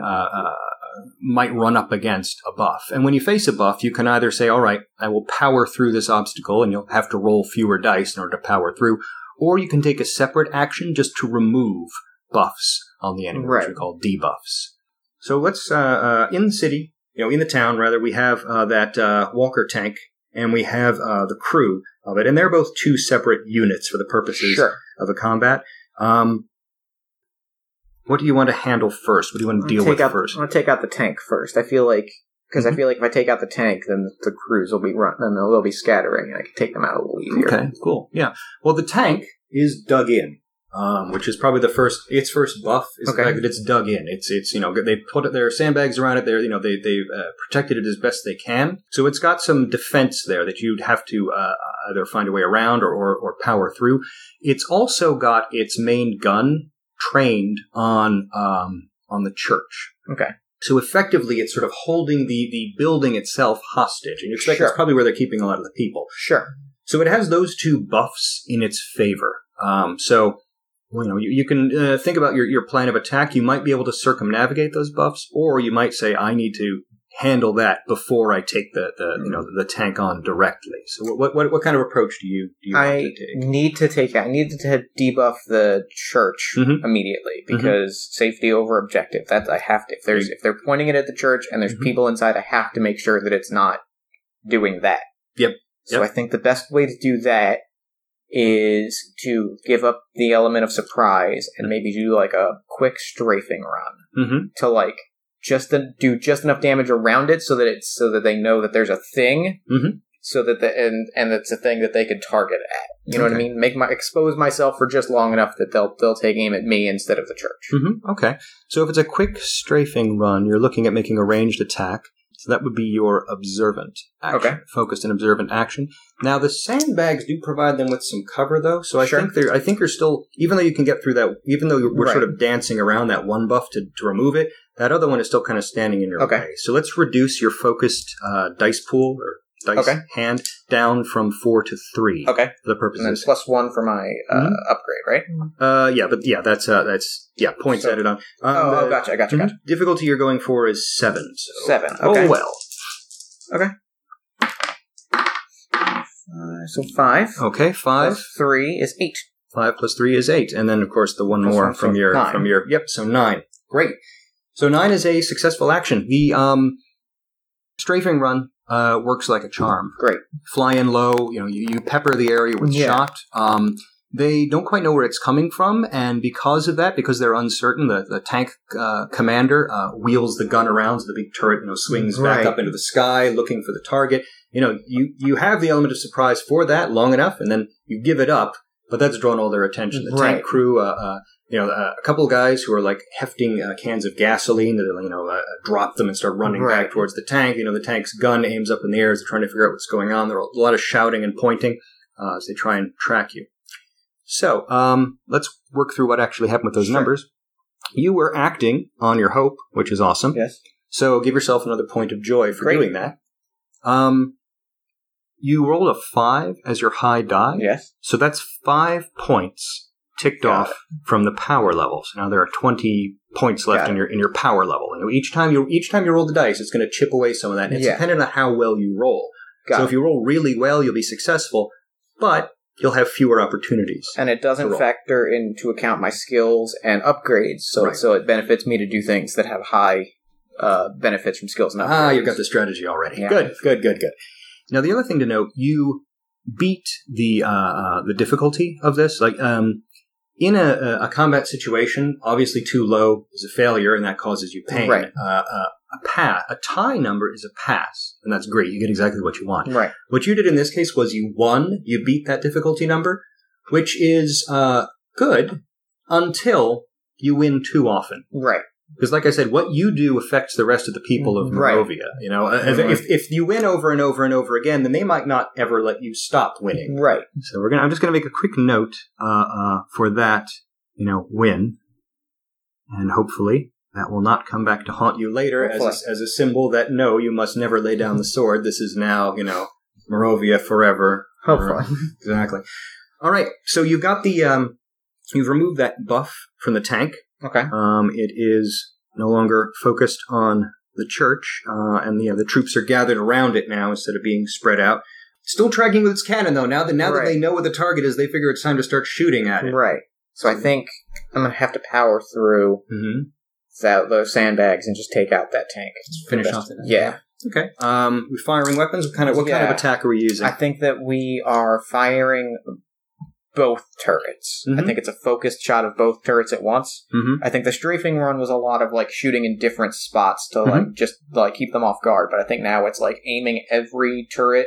might run up against a buff. And when you face a buff, you can either say, all right, I will power through this obstacle, and you'll have to roll fewer dice in order to power through, or you can take a separate action just to remove buffs on the enemy, which we call debuffs. So let's, in the city, in the town, rather, we have that walker tank, and we have the crew of it. And they're both two separate units for the purposes of a combat. What do you want to handle first? What do you want to deal with first? I want to take out the tank first. I feel like, I feel like if I take out the tank, then the crews will be they'll be scattering, and I can take them out a little easier. Okay, cool. Yeah. Well, the tank is dug in. Which is probably its first buff is the fact that it's dug in. It's they put their sandbags around it. They're they've protected it as best they can. So it's got some defense there that you'd have to either find a way around or power through. It's also got its main gun trained on the church. Okay. So effectively, it's sort of holding the building itself hostage, and you expect that's probably where they're keeping a lot of the people. Sure. So it has those two buffs in its favor. So. You can think about your plan of attack. You might be able to circumnavigate those buffs, or you might say, "I need to handle that before I take the tank on directly." So, what kind of approach do you want to take? I need to debuff the church immediately because safety over objective. That I have to. If they're pointing it at the church and there's people inside, I have to make sure that it's not doing that. Yep. So I think the best way to do that is to give up the element of surprise and maybe do like a quick strafing run to like do just enough damage around it so that they know that there's a thing so that and it's a thing that they can target at. You know what I mean? Expose myself for just long enough that they'll take aim at me instead of the church. Mm-hmm. Okay. So if it's a quick strafing run, you're looking at making a ranged attack. So that would be your observant action, focused and observant action. Now, the sandbags do provide them with some cover, though. So I think you're still, even though you can get through that, even though we're sort of dancing around that one buff to remove it, that other one is still kind of standing in your way. So let's reduce your focused dice pool or dice hand down from 4 to 3. Okay. For the purposes. And then plus 1 for my upgrade, right? But that's points so, added on. Gotcha. Difficulty you're going for is 7. So. 7. Okay. Oh well. Okay. So 5. Okay, 5 plus 3 is 8. 5 plus 3 is 8, and then of course the one plus more from your 9. So 9. Great. So 9 is a successful action. The strafing run works like a charm. Great. Fly in low, you pepper the area with shot. They don't quite know where it's coming from, and because they're uncertain, the tank commander wheels the gun around, so the big turret swings back up into the sky looking for the target. You have the element of surprise for that long enough, and then you give it up, But that's drawn all their attention. The tank crew, a couple of guys who are like hefting cans of gasoline that drop them and start running back towards the tank. The tank's gun aims up in the air as they're trying to figure out what's going on. There are a lot of shouting and pointing as they try and track you. So let's work through what actually happened with those numbers. You were acting on your hope, which is awesome. Yes. So give yourself another point of joy for doing that. You rolled a 5 as your high die. Yes. So that's 5 points ticked off from the power levels. Now there are 20 points left in your power level. And each time you roll the dice, it's going to chip away some of that. And it's dependent on how well you roll. If you roll really well, you'll be successful, but you'll have fewer opportunities. And it doesn't factor into account my skills and upgrades. So it benefits me to do things that have high benefits from skills and upgrades. Ah, you've got the strategy already. Yeah. Good. Now, the other thing to note, you beat the difficulty of this. Like, in a combat situation, obviously too low is a failure, and that causes you pain. Right. A tie number is a pass, and that's great. You get exactly what you want. Right. What you did in this case was you won. You beat that difficulty number, which is good until you win too often. Right. Because, like I said, what you do affects the rest of the people of Morovia. Right. If you win over and over and over again, then they might not ever let you stop winning. Right. So I'm just going to make a quick note for that, win, and hopefully that will not come back to haunt you later as a symbol that no, you must never lay down the sword. This is now, Morovia forever. Hopefully, exactly. All right. So you've got the you've removed that buff from the tank. Okay. It is no longer focused on the church, and the troops are gathered around it now instead of being spread out. Still tracking with its cannon, though. Now that they know what the target is, they figure it's time to start shooting at it. Right. So I think I'm going to have to power through those sandbags and just take out that tank. Finish off the tank. Yeah. Okay. We're firing weapons. What kind of attack are we using? I think that we are firing both turrets. Mm-hmm. I think it's a focused shot of both turrets at once. Mm-hmm. I think the strafing run was a lot of shooting in different spots to just keep them off guard. But I think now it's aiming every turret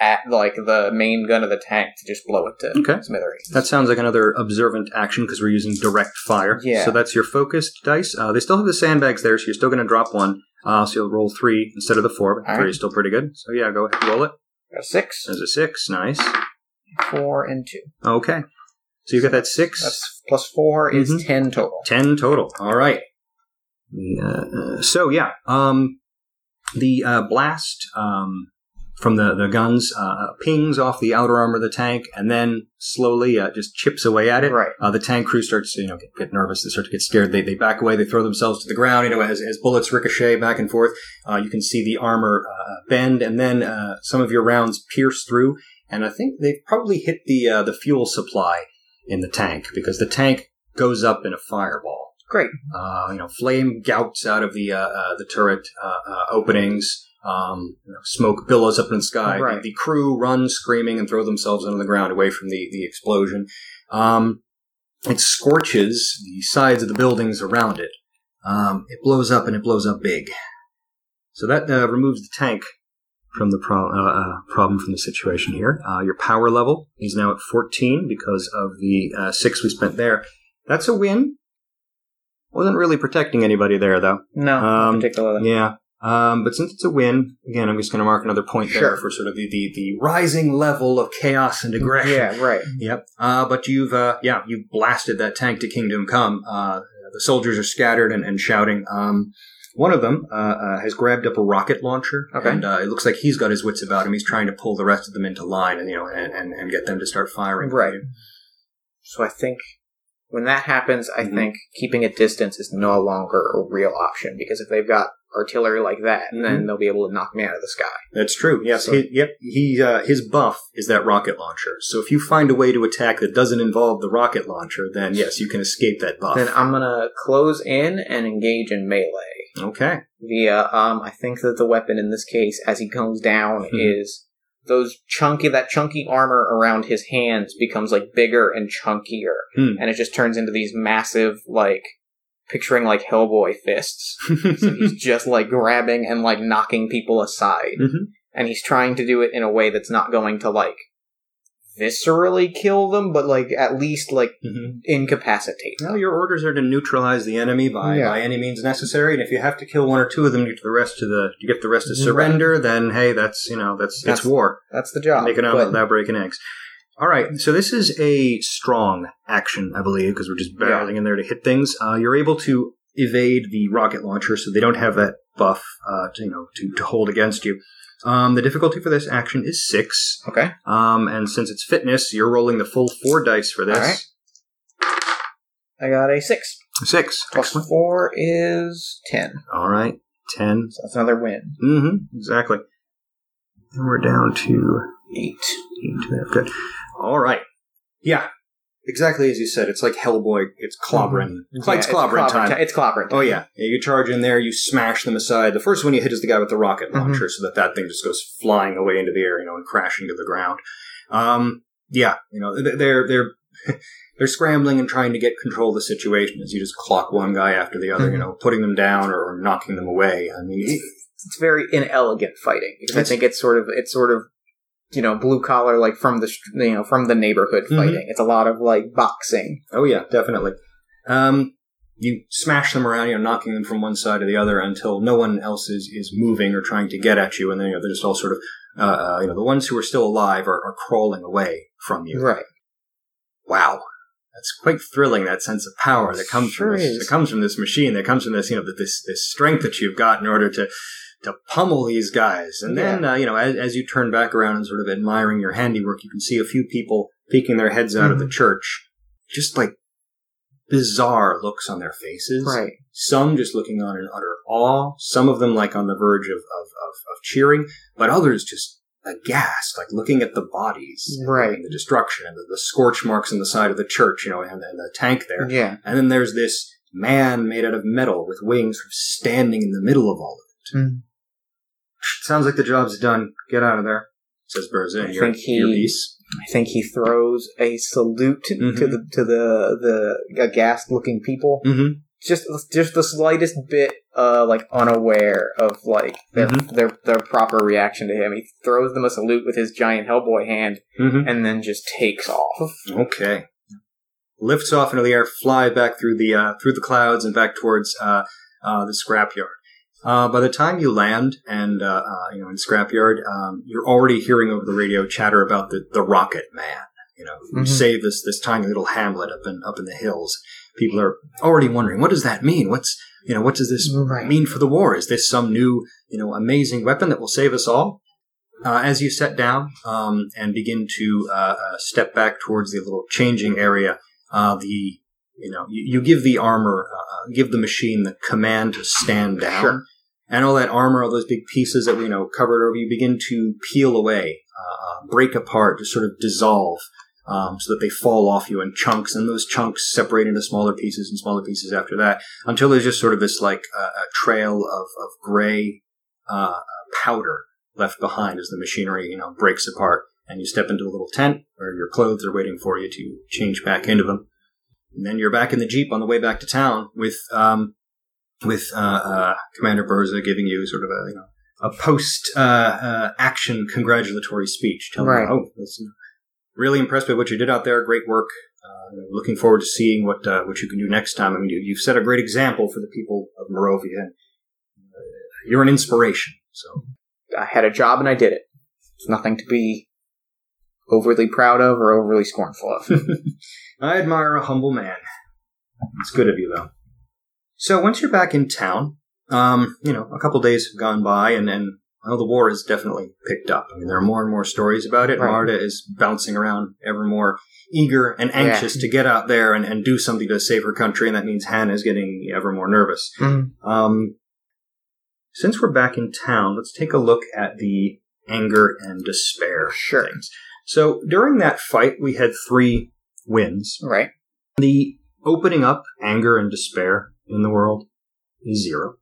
at the main gun of the tank to just blow it to smithereens. That sounds like another observant action because we're using direct fire. Yeah. So that's your focused dice. They still have the sandbags there, so you're still going to drop one. So you'll roll 3 instead of the 4, but 3 is still pretty good. So yeah, go ahead and roll it. Got a 6. There's a 6. Nice. 4 and 2. Okay. So you've got that 6. That's plus 4 is 10 total. 10 total. All right. The blast from the guns pings off the outer armor of the tank and then slowly just chips away at it. Right. The tank crew starts to get nervous. They start to get scared. They back away. They throw themselves to the ground. As bullets ricochet back and forth, you can see the armor bend and then some of your rounds pierce through. And I think they've probably hit the fuel supply in the tank because the tank goes up in a fireball. Great. Flame gouts out of the turret openings. Smoke billows up in the sky. Right. The crew run screaming and throw themselves onto the ground away from the explosion. It scorches the sides of the buildings around it. It blows up and it blows up big. So that removes the tank from the problem from the situation here. Your power level is now at 14 because of the 6 we spent there. That's a win. Wasn't really protecting anybody there, though. No, particularly. Yeah. But since it's a win, again, I'm just going to mark another point there for sort of the rising level of chaos and aggression. Yeah, right. Yep. But you've blasted that tank to Kingdom Come. The soldiers are scattered and shouting. One of them has grabbed up a rocket launcher, and it looks like he's got his wits about him. He's trying to pull the rest of them into line and get them to start firing. Right. So I think when that happens, I think keeping at distance is no longer a real option, because if they've got artillery like that, then they'll be able to knock me out of the sky. That's true, yes. So, his buff is that rocket launcher. So if you find a way to attack that doesn't involve the rocket launcher, then yes, you can escape that buff. Then I'm going to close in and engage in melee. Okay. I think that the weapon in this case, as he comes down, is that chunky armor around his hands becomes bigger and chunkier, and it just turns into these massive picturing Hellboy fists. So he's just grabbing and knocking people aside, and he's trying to do it in a way that's not going to viscerally kill them, but, like, at least, like, incapacitate them. Well, your orders are to neutralize the enemy by any means necessary, and if you have to kill one or two of them to get the rest to surrender, then, hey, that's war. That's the job. Make an omelet without breaking eggs. All right, so this is a strong action, I believe, because we're just barreling in there to hit things. You're able to evade the rocket launcher, so they don't have that buff to hold against you. The difficulty for this action is 6. Okay. And since it's fitness, you're rolling the full 4 dice for this. All right. I got a 6. 6. Plus 4 is 10. All right, 10. So that's another win. Mm-hmm, exactly. And we're down to 8. 8, good. All right. Yeah, exactly as you said. It's like Hellboy. It's clobbering. Yeah, it's clobbering time. It's clobbering time. Oh, yeah. You charge in there. You smash them aside. The first one you hit is the guy with the rocket launcher, so that thing just goes flying away into the air, and crashing to the ground. They're scrambling and trying to get control of the situation as you just clock one guy after the other, putting them down or knocking them away. I mean, it's very inelegant fighting, because I think it's sort of blue collar, like from the neighborhood fighting. It's a lot of like boxing. Oh yeah, definitely. You smash them around, knocking them from one side to the other until no one else is moving or trying to get at you, and then they're just all sort of the ones who are still alive are crawling away from you. Right. Wow. That's quite thrilling, that sense of power that comes from this machine, that comes from this, this strength that you've got in order to pummel these guys. And then, as you turn back around and sort of admiring your handiwork, you can see a few people peeking their heads out of the church. Just, like, bizarre looks on their faces. Right. Some just looking on in utter awe. Some of them, like, on the verge of cheering. But others just aghast, like, looking at the bodies. Right. And the destruction and the scorch marks on the side of the church, and the tank there. Yeah. And then there's this man made out of metal with wings sort of standing in the middle of all of it. Mm. Sounds like the job's done. Get out of there, says Berzin. Your piece. I think he throws a salute to the aghast-looking people. Mm-hmm. Just the slightest bit, like unaware of like their proper reaction to him. He throws them a salute with his giant Hellboy hand, and then just takes off. Okay, lifts off into the air, fly back through the clouds and back towards the scrapyard. By the time you land and in Scrapyard, you're already hearing over the radio chatter about the Rocket Man. Who saved this tiny little hamlet up in the hills. People are already wondering, what does that mean? What does this mean for the war? Is this some new amazing weapon that will save us all? As you set down and begin to step back towards the little changing area, you give the armor, give the machine the command to stand down. Sure. And all that armor, all those big pieces that we covered over, you begin to peel away, break apart, just sort of dissolve, so that they fall off you in chunks. And those chunks separate into smaller pieces and smaller pieces after that, until there's just sort of this like a trail of gray powder left behind as the machinery breaks apart. And you step into a little tent where your clothes are waiting for you to change back into them. And then you're back in the Jeep on the way back to town with Commander Boza giving you sort of a post-action congratulatory speech. Telling you, listen, really impressed by what you did out there. Great work. Looking forward to seeing what you can do next time. I mean, you've set a great example for the people of Morovia. And, you're an inspiration. So I had a job and I did it. It's nothing to be overly proud of or overly scornful of. I admire a humble man. It's good of you, though. So once you're back in town, a couple days have gone by, and the war has definitely picked up. I mean, there are more and more stories about it. Right. Marta is bouncing around ever more eager and anxious to get out there and do something to save her country, and that means Hannah is getting ever more nervous. Mm-hmm. Since we're back in town, let's take a look at the anger and despair things. So during that fight, we had 3 wins. Right. The opening up anger and despair in the world is 0.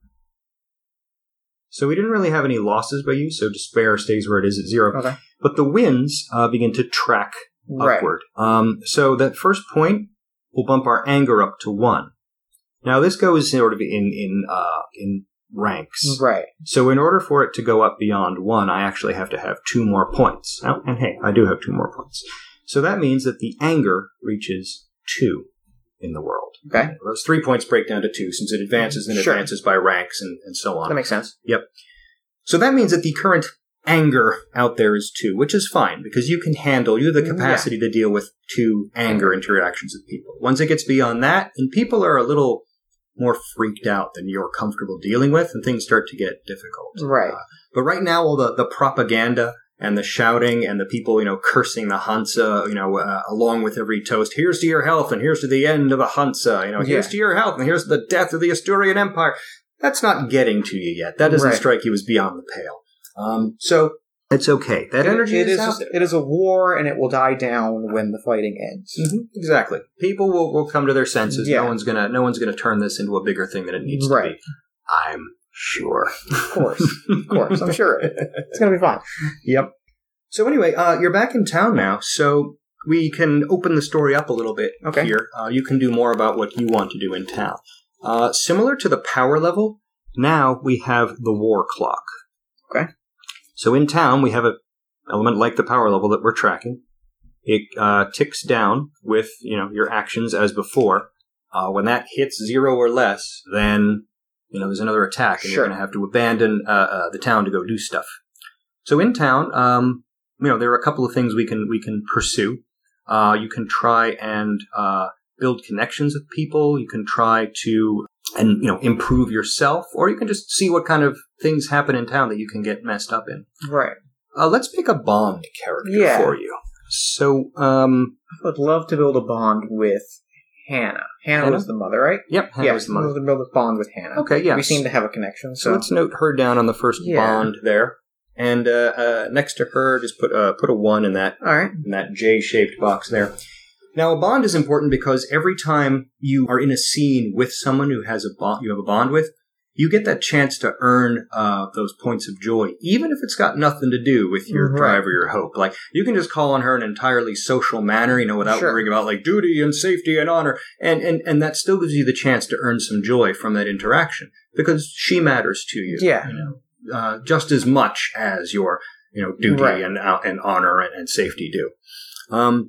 So we didn't really have any losses by you, so despair stays where it is at 0. Okay. But the wins begin to track upward. Right. So that first point will bump our anger up to 1. Now this goes sort of in ranks. Right. So in order for it to go up beyond 1, I actually have to have 2 more points. Oh, and hey, I do have 2 more points. So that means that the anger reaches 2 in the world. Okay. Those 3 points break down to 2 since it advances and advances by ranks and so on. That makes sense. Yep. So that means that the current anger out there is 2, which is fine because you can handle, you have the capacity to deal with 2 anger interactions with people. Once it gets beyond that, and people are a little more freaked out than you're comfortable dealing with, and things start to get difficult. Right. But right now, all the propaganda and the shouting and the people, you know, cursing the Hansa, you know, along with every toast, here's to your health and here's to the end of the Hansa, you know, here's to your health and here's the death of the Asturian Empire. That's not getting to you yet. That doesn't strike you as beyond the pale. So it's okay. That energy is out there. It is a war, and it will die down when the fighting ends. Mm-hmm. Exactly. People will come to their senses. Yeah. No one's gonna turn this into a bigger thing than it needs to be. I'm sure. Of course. I'm sure it's gonna be fine. Yep. So anyway, you're back in town now, so we can open the story up a little bit here. You can do more about what you want to do in town. Similar to the power level, now we have the war clock. Okay. So in town, we have an element like the power level that we're tracking. It ticks down with, you know, your actions as before. When that hits 0 or less, then, you know, there's another attack, and you're going to have to abandon the town to go do stuff. So in town, you know, there are a couple of things we can pursue. You can try and build connections with people. You can try to, and, you know, improve yourself, or you can just see what kind of things happen in town that you can get messed up in. Right. Let's pick a bond character for you. So, I would love to build a bond with Hannah. Hannah was the mother, right? Yep, Hannah was the mother. I'd love to build a bond with Hannah. Okay, yeah. We seem to have a connection, so let's note her down on the first bond there. And next to her, just put a 1 in that, in that J-shaped box there. Now, a bond is important because every time you are in a scene with someone who has a bond, you have a bond with, you get that chance to earn those points of joy, even if it's got nothing to do with your drive or your hope. Like, you can just call on her in an entirely social manner, you know, without worrying about, like, duty and safety and honor, and that still gives you the chance to earn some joy from that interaction, because she matters to you, you know, just as much as your, you know, duty and honor and safety do.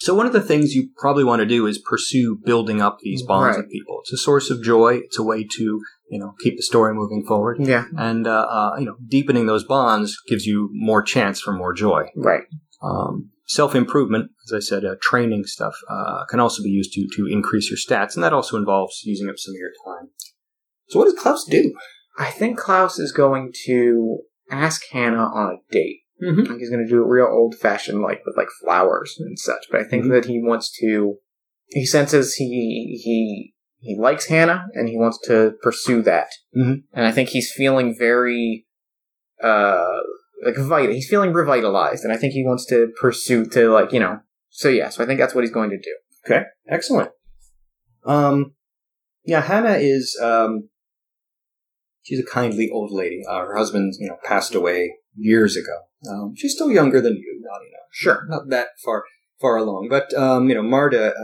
So one of the things you probably want to do is pursue building up these bonds with people. It's a source of joy. It's a way to, you know, keep the story moving forward. Yeah. And, you know, deepening those bonds gives you more chance for more joy. Right. Self-improvement, as I said, training stuff can also be used to increase your stats. And that also involves using up some of your time. So what does Klaus do? I think Klaus is going to ask Hannah on a date. Mm-hmm. I think he's going to do it real old-fashioned, like, with, like, flowers and such. But I think that he wants to... He senses he likes Hannah, and he wants to pursue that. Mm-hmm. And I think he's feeling very... he's feeling revitalized, and I think he wants to pursue to, like, you know... So, yeah, so I think that's what he's going to do. Okay, excellent. Yeah, Hannah is... she's a kindly old lady. Her husband, you know, passed away years ago. She's still younger than you, not, you know. Sure. Not that far along. But, you know, Marta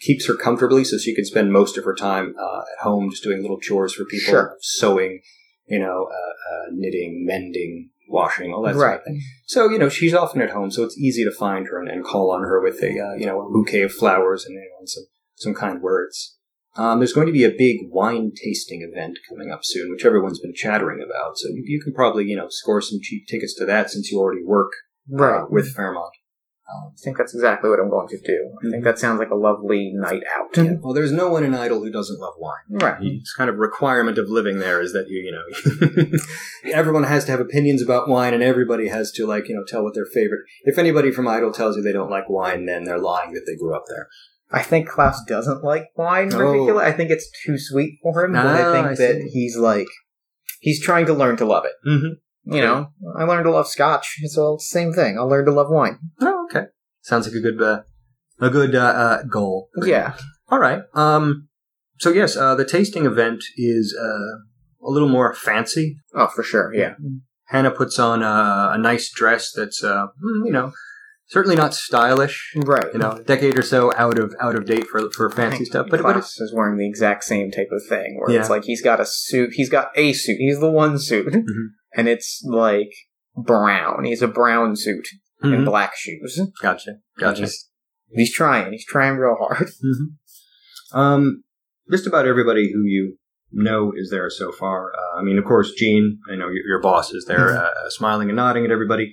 keeps her comfortably so she can spend most of her time at home just doing little chores for people. Sure. Sewing, you know, knitting, mending, washing, all that sort of thing. So, you know, she's often at home, so it's easy to find her and call on her with a bouquet of flowers and, you know, some kind words. There's going to be a big wine tasting event coming up soon, which everyone's been chattering about. So you can probably, you know, score some cheap tickets to that since you already work with Fairmont. I think that's exactly what I'm going to do. I think that sounds like a lovely night out. Yeah. Well, there's no one in Idyll who doesn't love wine. Right. It's kind of a requirement of living there is that you know, everyone has to have opinions about wine, and everybody has to, like, you know, tell what their favorite. If anybody from Idyll tells you they don't like wine, then they're lying that they grew up there. I think Klaus doesn't like wine in particular. I think it's too sweet for him. But I think he's trying to learn to love it. Mm-hmm. You know, I learned to love scotch. It's all the same thing. I'll learn to love wine. Oh, okay. Sounds like a good goal. Yeah. All right. So yes, the tasting event is a little more fancy. Oh, for sure. Yeah. Hannah puts on a nice dress that's you know. Certainly not stylish, right? You know, a decade or so out of date for fancy stuff. But Klaus is wearing the exact same type of thing, where it's like he's got a suit. He's got a suit. He's the one suit, and it's like brown. He's a brown suit, mm-hmm. and black shoes. Gotcha. He's trying real hard. Mm-hmm. Just about everybody who you know is there so far. I mean, of course, Gene, I know your boss is there, smiling and nodding at everybody.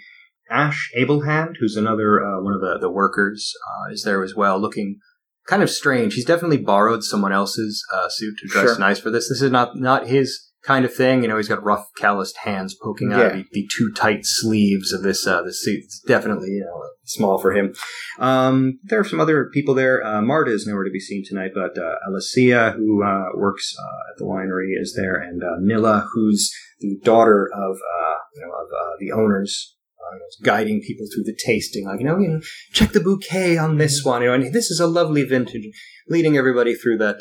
Ash Ablehand, who's another one of the workers, is there as well, looking kind of strange. He's definitely borrowed someone else's suit to dress nice for this. This is not his kind of thing. You know, he's got rough, calloused hands poking out of the too tight sleeves of this this suit. It's definitely, you know, small for him. There are some other people there. Marta is nowhere to be seen tonight, but Alessia, who works at the winery, is there, and Nilla, who's the daughter of the owners. Guiding people through the tasting, like, you know, check the bouquet on this one, you know, and this is a lovely vintage, leading everybody through that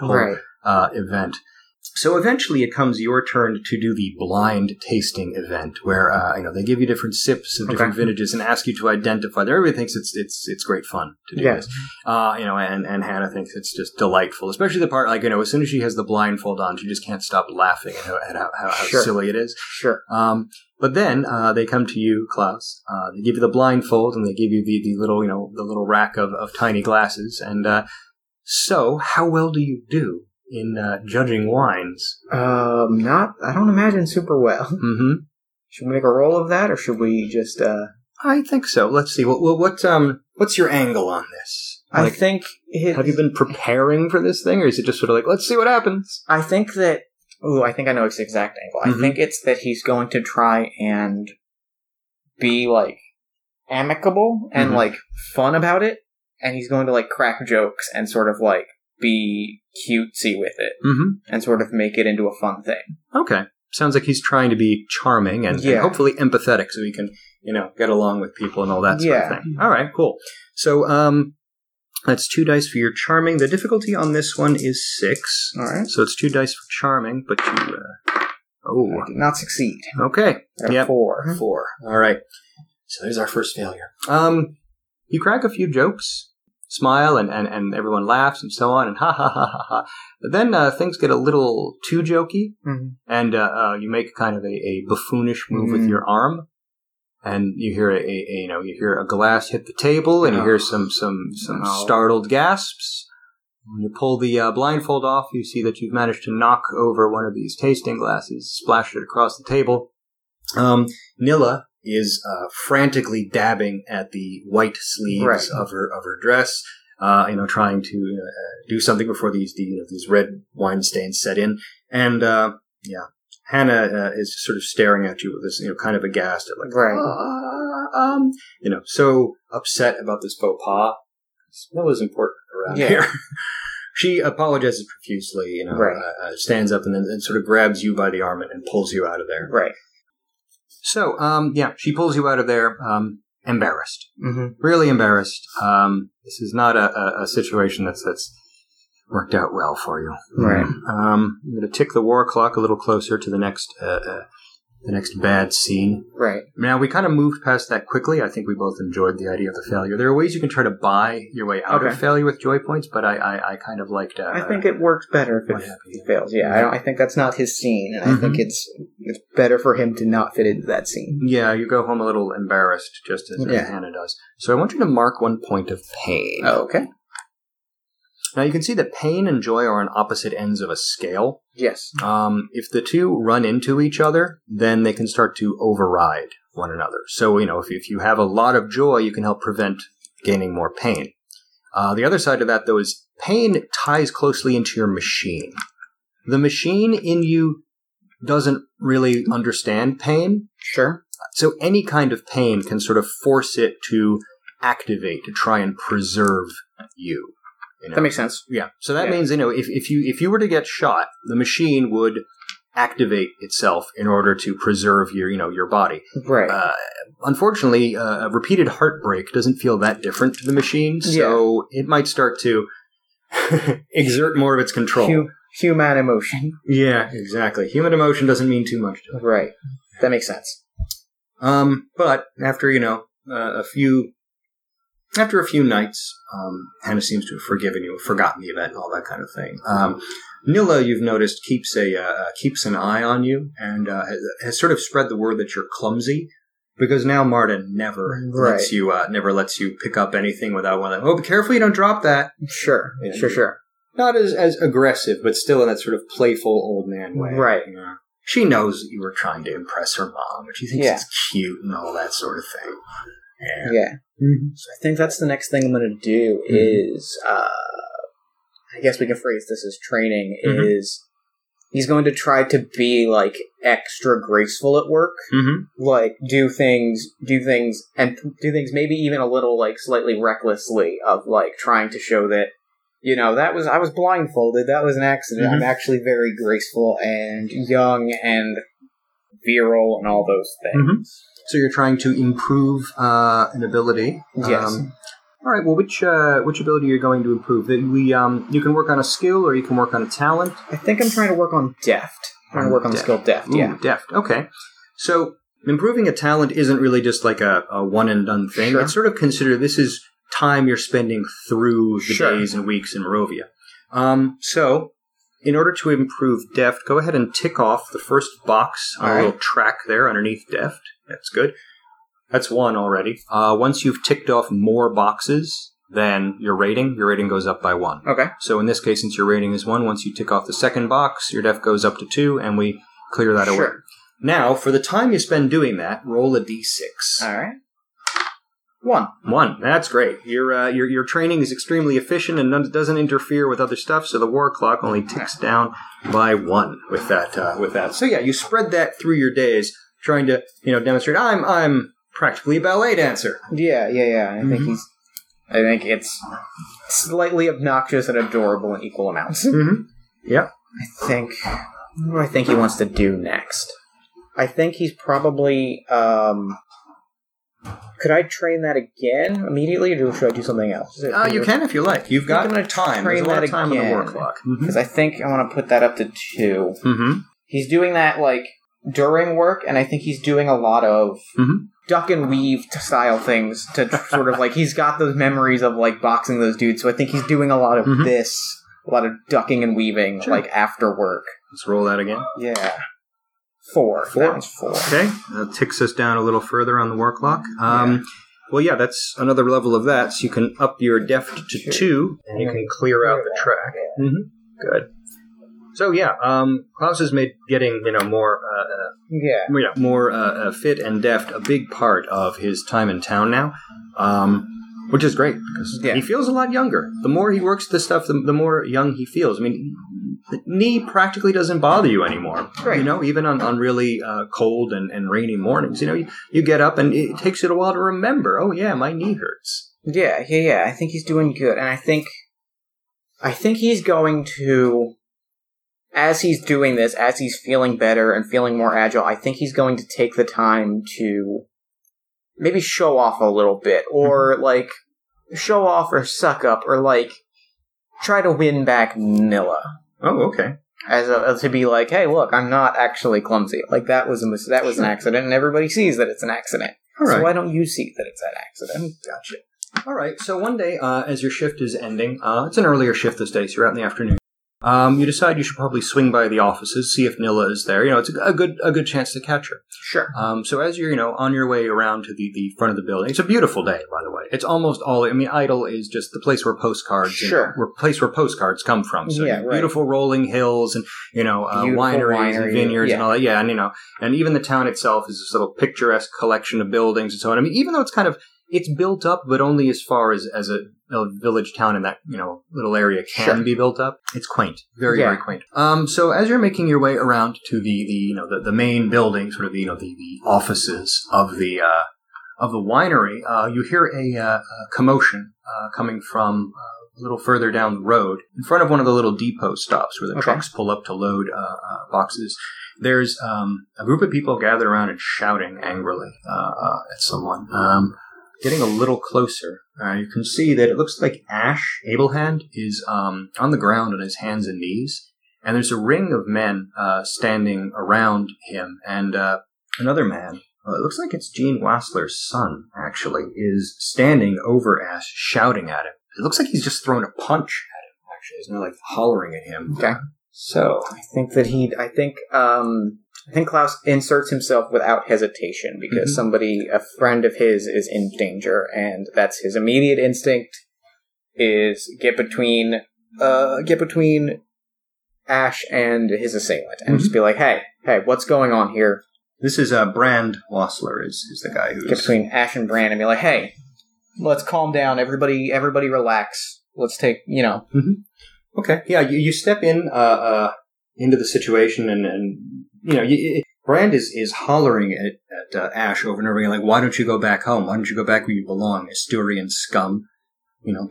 whole event. So eventually it comes your turn to do the blind tasting event, where they give you different sips of different vintages and ask you to identify. Everybody thinks it's great fun to do this, and Hannah thinks it's just delightful, especially the part as soon as she has the blindfold on, she just can't stop laughing at how silly it is. Sure. But then they come to you, Klaus. They give you the blindfold and they give you the little the little rack of tiny glasses. And so, how well do you do in judging wines? I don't imagine super well. Mm-hmm. Should we make a roll of that, or should we just? I think so. Let's see. What what's your angle on this? I think. Have you been preparing for this thing, or is it just sort of like, let's see what happens? I think that. Ooh, I think I know his exact angle. Mm-hmm. I think it's that he's going to try and be, amicable and, mm-hmm. Fun about it. And he's going to, crack jokes and sort of, be cutesy with it. Mm-hmm. And sort of make it into a fun thing. Okay. Sounds like he's trying to be charming and hopefully empathetic so he can, get along with people and all that sort of thing. All right, cool. So, that's 2 dice for your charming. The difficulty on this one is 6. All right. So it's 2 dice for charming, but you... I did not succeed. Okay. Yep. 4. 4. All right. So there's our first failure. You crack a few jokes, smile, and everyone laughs and so on, and ha ha ha ha ha. But then things get a little too jokey, mm-hmm. and you make kind of a buffoonish move mm-hmm. with your arm. And you hear a glass hit the table, and you hear some startled gasps. When you pull the blindfold off, you see that you've managed to knock over one of these tasting glasses, splashed it across the table. Nilla is frantically dabbing at the white sleeves of her dress, trying to do something before these red wine stains set in, and Hannah is sort of staring at you with this, kind of aghast at so upset about this faux pas. That was important around here. She apologizes profusely, stands up and then sort of grabs you by the arm and pulls you out of there. Right. So, she pulls you out of there, embarrassed. Mm-hmm. Really embarrassed. This is not a situation that's worked out well for you. Right. I'm going to tick the war clock a little closer to the next bad scene. Right. Now, we kind of moved past that quickly. I think we both enjoyed the idea of the failure. There are ways you can try to buy your way out of failure with joy points, but I kind of liked... I think it works better if it fails. Yeah, I think that's not his scene, and mm-hmm. I think it's better for him to not fit into that scene. Yeah, you go home a little embarrassed, just as Hannah does. So I want you to mark 1 point of pain. Oh, okay. Now, you can see that pain and joy are on opposite ends of a scale. Yes. If the two run into each other, then they can start to override one another. So, if you have a lot of joy, you can help prevent gaining more pain. The other side of that, though, is pain ties closely into your machine. The machine in you doesn't really understand pain. Sure. So any kind of pain can sort of force it to activate, to try and preserve you. That makes sense. Yeah. So that means, if you were to get shot, the machine would activate itself in order to preserve your body. Right. Unfortunately, a repeated heartbreak doesn't feel that different to the machine, so it might start to exert more of its control. Human emotion. Yeah, exactly. Human emotion doesn't mean too much to it. Right. That makes sense. But after, After a few nights, Hannah seems to have forgiven you, forgotten the event, and all that kind of thing. Nilla, you've noticed, keeps an eye on you and has sort of spread the word that you're clumsy. Because now Marta never lets you pick up anything without one of them. Oh, be careful you don't drop that. Sure, and sure. Not as aggressive, but still in that sort of playful old man way. Right. You know? She knows that you were trying to impress her mom, and she thinks it's cute and all that sort of thing. Yeah. Mm-hmm. So I think that's the next thing I'm going to do is, I guess we can phrase this as training, is he's going to try to be, like, extra graceful at work. Mm-hmm. Like, do things maybe even a little, like, slightly recklessly of, like, trying to show that, you know, I was blindfolded, that was an accident, I'm actually very graceful and young and virile and all those things. Mm-hmm. So you're trying to improve an ability. Yes. All right, well, which ability are you going to improve? You can work on a skill or you can work on a talent? I think I'm trying to work on deft. Skill deft, yeah. Ooh, deft, okay. So improving a talent isn't really just like a one-and-done thing. Sure. It's sort of considered this is time you're spending through the days and weeks in Morovia. So, in order to improve deft, go ahead and tick off the first box on a little track there underneath deft. That's good. That's one already. Once you've ticked off more boxes than your rating goes up by one. Okay. So, in this case, since your rating is one, once you tick off the second box, your deft goes up to two, and we clear that away. Now, for the time you spend doing that, roll a d6. All right. One. That's great. Your training is extremely efficient and doesn't interfere with other stuff, so the war clock only ticks down by one with that. So yeah, you spread that through your days, trying to demonstrate. I'm practically a ballet dancer. Yeah. I think it's slightly obnoxious and adorable in equal amounts. Mm-hmm. Yep. What do I think he wants to do next? I think he's probably. Could I train that again immediately, or should I do something else? You can if you like. You've got time. There's a lot of time on the war clock. Because I think I want to put that up to two. Mm-hmm. He's doing that, like, during work, and I think he's doing a lot of duck and weave style things to sort of, like, he's got those memories of, like, boxing those dudes, so I think he's doing a lot of this, a lot of ducking and weaving, like, after work. Let's roll that again. Yeah. Four. That was four. Okay. That ticks us down a little further on the war clock. Well, yeah, that's another level of that. So you can up your deft to two, and you can clear out the track. Yeah. Mm-hmm. Good. So, yeah, Klaus has made getting, more fit and deft a big part of his time in town now, which is great, because he feels a lot younger. The more he works this stuff, the more young he feels. I mean, the knee practically doesn't bother you anymore, right. Even on really cold and rainy mornings. You get up and it takes it a while to remember, oh, yeah, my knee hurts. Yeah, I think he's doing good. And I think he's going to, as he's doing this, as he's feeling better and feeling more agile, I think he's going to take the time to maybe show off a little bit or, like, show off or suck up or, like, try to win back Nilla. Oh, okay. To be like, hey, look, I'm not actually clumsy. Like, that was an accident, and everybody sees that it's an accident. All right. So why don't you see that it's an accident? Gotcha. All right, so one day, as your shift is ending, it's an earlier shift this day, so you're out in the afternoon, you decide you should probably swing by the offices, see if Nilla is there. It's a good chance to catch her. Sure. So as you're, on your way around to the front of the building, it's a beautiful day, by the way. It's almost all, Idyll is just the place where postcards, place where postcards come from. So beautiful rolling hills and, wineries and vineyards and all that. Yeah. And, and even the town itself is this little picturesque collection of buildings and so on. Even though it's kind of, it's built up, but only as far as a village town in that, little area can be built up. It's quaint. Very, very quaint. So as you're making your way around to the main building, sort of, the offices of the winery, you hear a commotion, coming from a little further down the road in front of one of the little depot stops where the trucks pull up to load, boxes. There's, a group of people gathered around and shouting angrily, at someone, getting a little closer, you can see that it looks like Ash Ablehand is on the ground on his hands and knees, and there's a ring of men standing around him, and another man, it looks like it's Gene Wassler's son, actually, is standing over Ash, shouting at him. It looks like he's just thrown a punch at him, actually, isn't it? Like hollering at him. Okay. So I think that I think Klaus inserts himself without hesitation because a friend of his is in danger, and that's his immediate instinct is get between Ash and his assailant and just be like, hey, what's going on here? This is Brand Wassler is the guy who's... Get between Ash and Brand and be like, hey, let's calm down. Everybody relax. Let's take, Okay, yeah, you step in into the situation, and Brand is hollering at Ash over and over again, like, why don't you go back home? Why don't you go back where you belong, Asturian scum?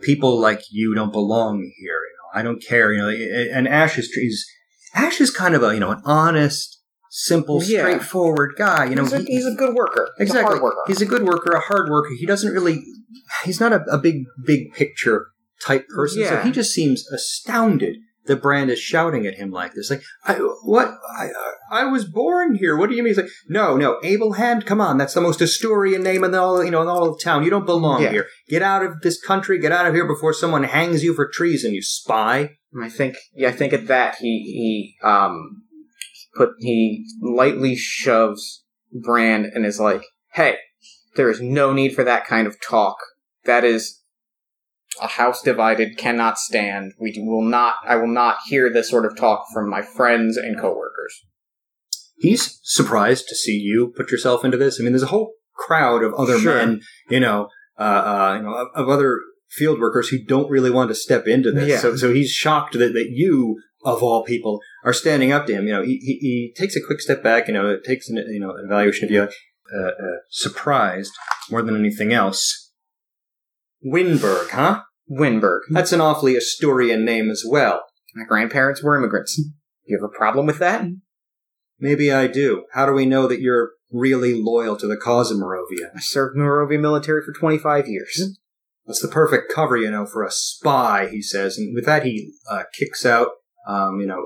People like you don't belong here. I don't care. And Ash is kind of a an honest, simple, straightforward guy. He's a good worker. Exactly, he's a hard worker. He doesn't really. He's not a big picture type person. Yeah. So he just seems astounded that Brand is shouting at him like this. Like, I was born here. What do you mean? He's like, no, Ablehand, come on. That's the most Asturian name in all of town. You don't belong here. Get out of this country. Get out of here before someone hangs you for treason, you spy. And I think at that he lightly shoves Brand and is like, hey, there is no need for that kind of talk. That is... a house divided cannot stand. I will not hear this sort of talk from my friends and coworkers. He's surprised to see you put yourself into this. I mean, there's a whole crowd of other men, of other field workers who don't really want to step into this. Yeah. So he's shocked that you, of all people, are standing up to him. He takes a quick step back. It takes an evaluation of you, surprised more than anything else. Wimberg, huh? Wimberg. That's an awfully Asturian name as well. My grandparents were immigrants. You have a problem with that? Maybe I do. How do we know that you're really loyal to the cause of Morovia? I served Morovia military for 25 years. That's the perfect cover, for a spy, he says. And with that, he kicks out, with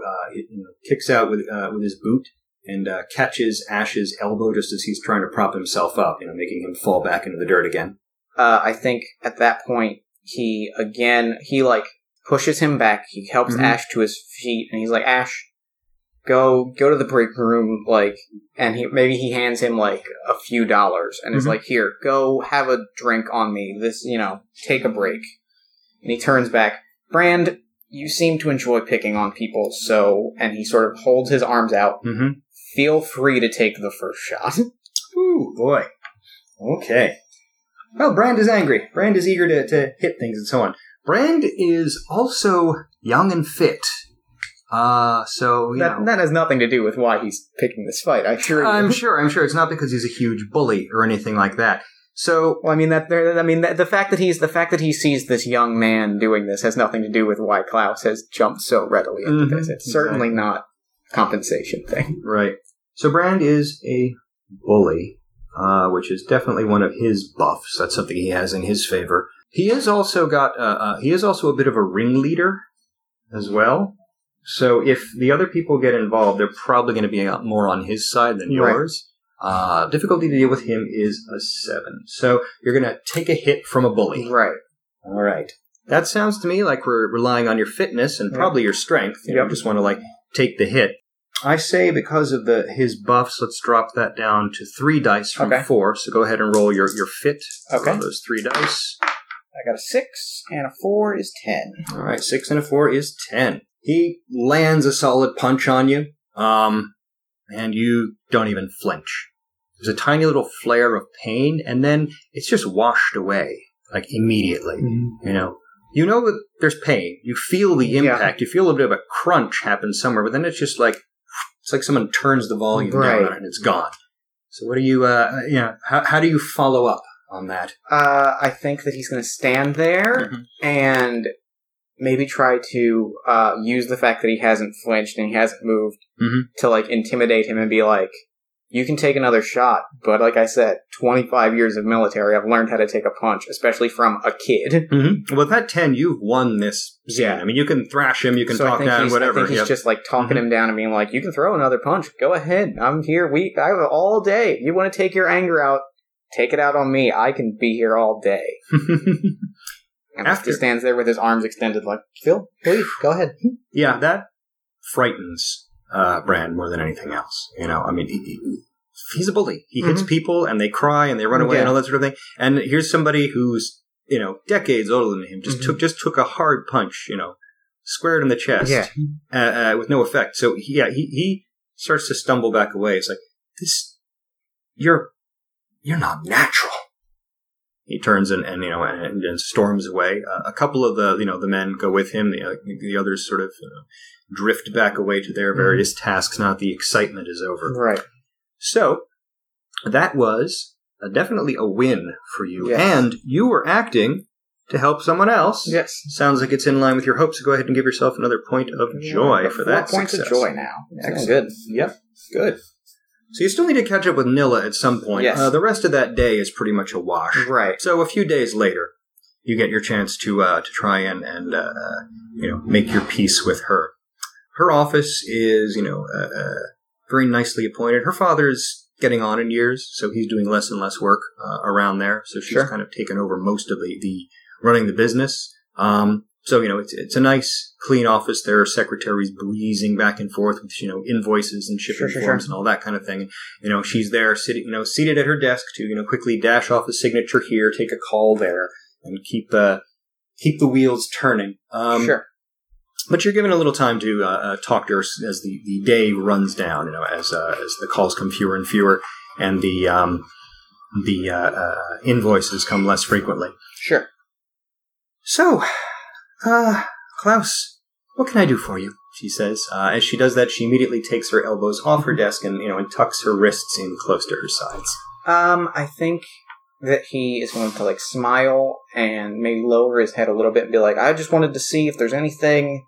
his boot and catches Ash's elbow just as he's trying to prop himself up, making him fall back into the dirt again. I think at that point, he pushes him back. He helps Ash to his feet, and he's like, Ash, go to the break room, and he hands him, a few dollars, and is like, here, go have a drink on me. This, take a break. And he turns back. Brand, you seem to enjoy picking on people, so, and he sort of holds his arms out. Mm-hmm. Feel free to take the first shot. Ooh, boy. Okay. Well, Brand is angry. Brand is eager to hit things and so on. Brand is also young and fit. That has nothing to do with why he's picking this fight, I sure. I'm sure it's not because he's a huge bully or anything like that. So, well, the fact that he sees this young man doing this has nothing to do with why Klaus has jumped so readily into this. It's certainly not a compensation thing. Right. So Brand is a bully. Which is definitely one of his buffs. That's something he has in his favor. He has also got. He is also a bit of a ringleader, as well. So if the other people get involved, they're probably going to be more on his side than yours. Right. Difficulty to deal with him is a 7. So you're going to take a hit from a bully. Right. All right. That sounds to me like we're relying on your fitness and probably your strength. You just want to take the hit. I say because of his buffs, let's drop that down to 3 dice from 4. So go ahead and roll your fit. Okay. Roll those 3 dice. I got a 6, and a 4 is 10. All right, 6 and a 4 is 10. He lands a solid punch on you, and you don't even flinch. There's a tiny little flare of pain, and then it's just washed away, immediately, You know that there's pain. You feel the impact. Yeah. You feel a bit of a crunch happen somewhere, but then it's just it's like someone turns the volume down and it's gone. So what do you, how do you follow up on that? I think that he's going to stand there and maybe try to use the fact that he hasn't flinched and he hasn't moved to, intimidate him and be like, you can take another shot, but like I said, 25 years of military, I've learned how to take a punch, especially from a kid. Mm-hmm. With that 10, you've won this scene. Yeah. I mean, you can thrash him, you can talk down, whatever. I think he's just talking him down and being like, you can throw another punch. Go ahead. I'm here. I have all day. You want to take your anger out? Take it out on me. I can be here all day. And he stands there with his arms extended like, Phil, please, go ahead. Yeah, that frightens Brand more than anything else. You know, I mean, he's a bully. He hits people, and they cry, and they run away, and all that sort of thing. And here's somebody who's, you know, decades older than him, just took a hard punch, you know, squared in the chest, with no effect. So he starts to stumble back away. It's like, this, you're not natural. He turns and storms away. A couple of the men go with him. The others sort of drift back away to their various tasks. Now the excitement is over. Right. So that was definitely a win for you, and you were acting to help someone else. Yes. Sounds like it's in line with your hopes. So go ahead and give yourself another point of joy for that. 4 points success. Of joy now. Excellent. Good. Yep. Good. So you still need to catch up with Nilla at some point. Yes. The rest of that day is pretty much a wash. Right. So a few days later, you get your chance to try and make your peace with her. Her office is, very nicely appointed. Her father's getting on in years, so he's doing less and less work around there. So she's kind of taken over most of the running the business. So, it's a nice, clean office. There are secretaries breezing back and forth with, invoices and shipping forms and all that kind of thing. You know, she's there sitting, seated at her desk to, quickly dash off a signature here, take a call there, and keep the wheels turning. But you're given a little time to talk to her as the day runs down, as the calls come fewer and fewer and the invoices come less frequently. Sure. So... Klaus, what can I do for you? She says. As she does that, she immediately takes her elbows off her desk and, and tucks her wrists in close to her sides. I think that he is going to, smile and maybe lower his head a little bit and be like, I just wanted to see if there's anything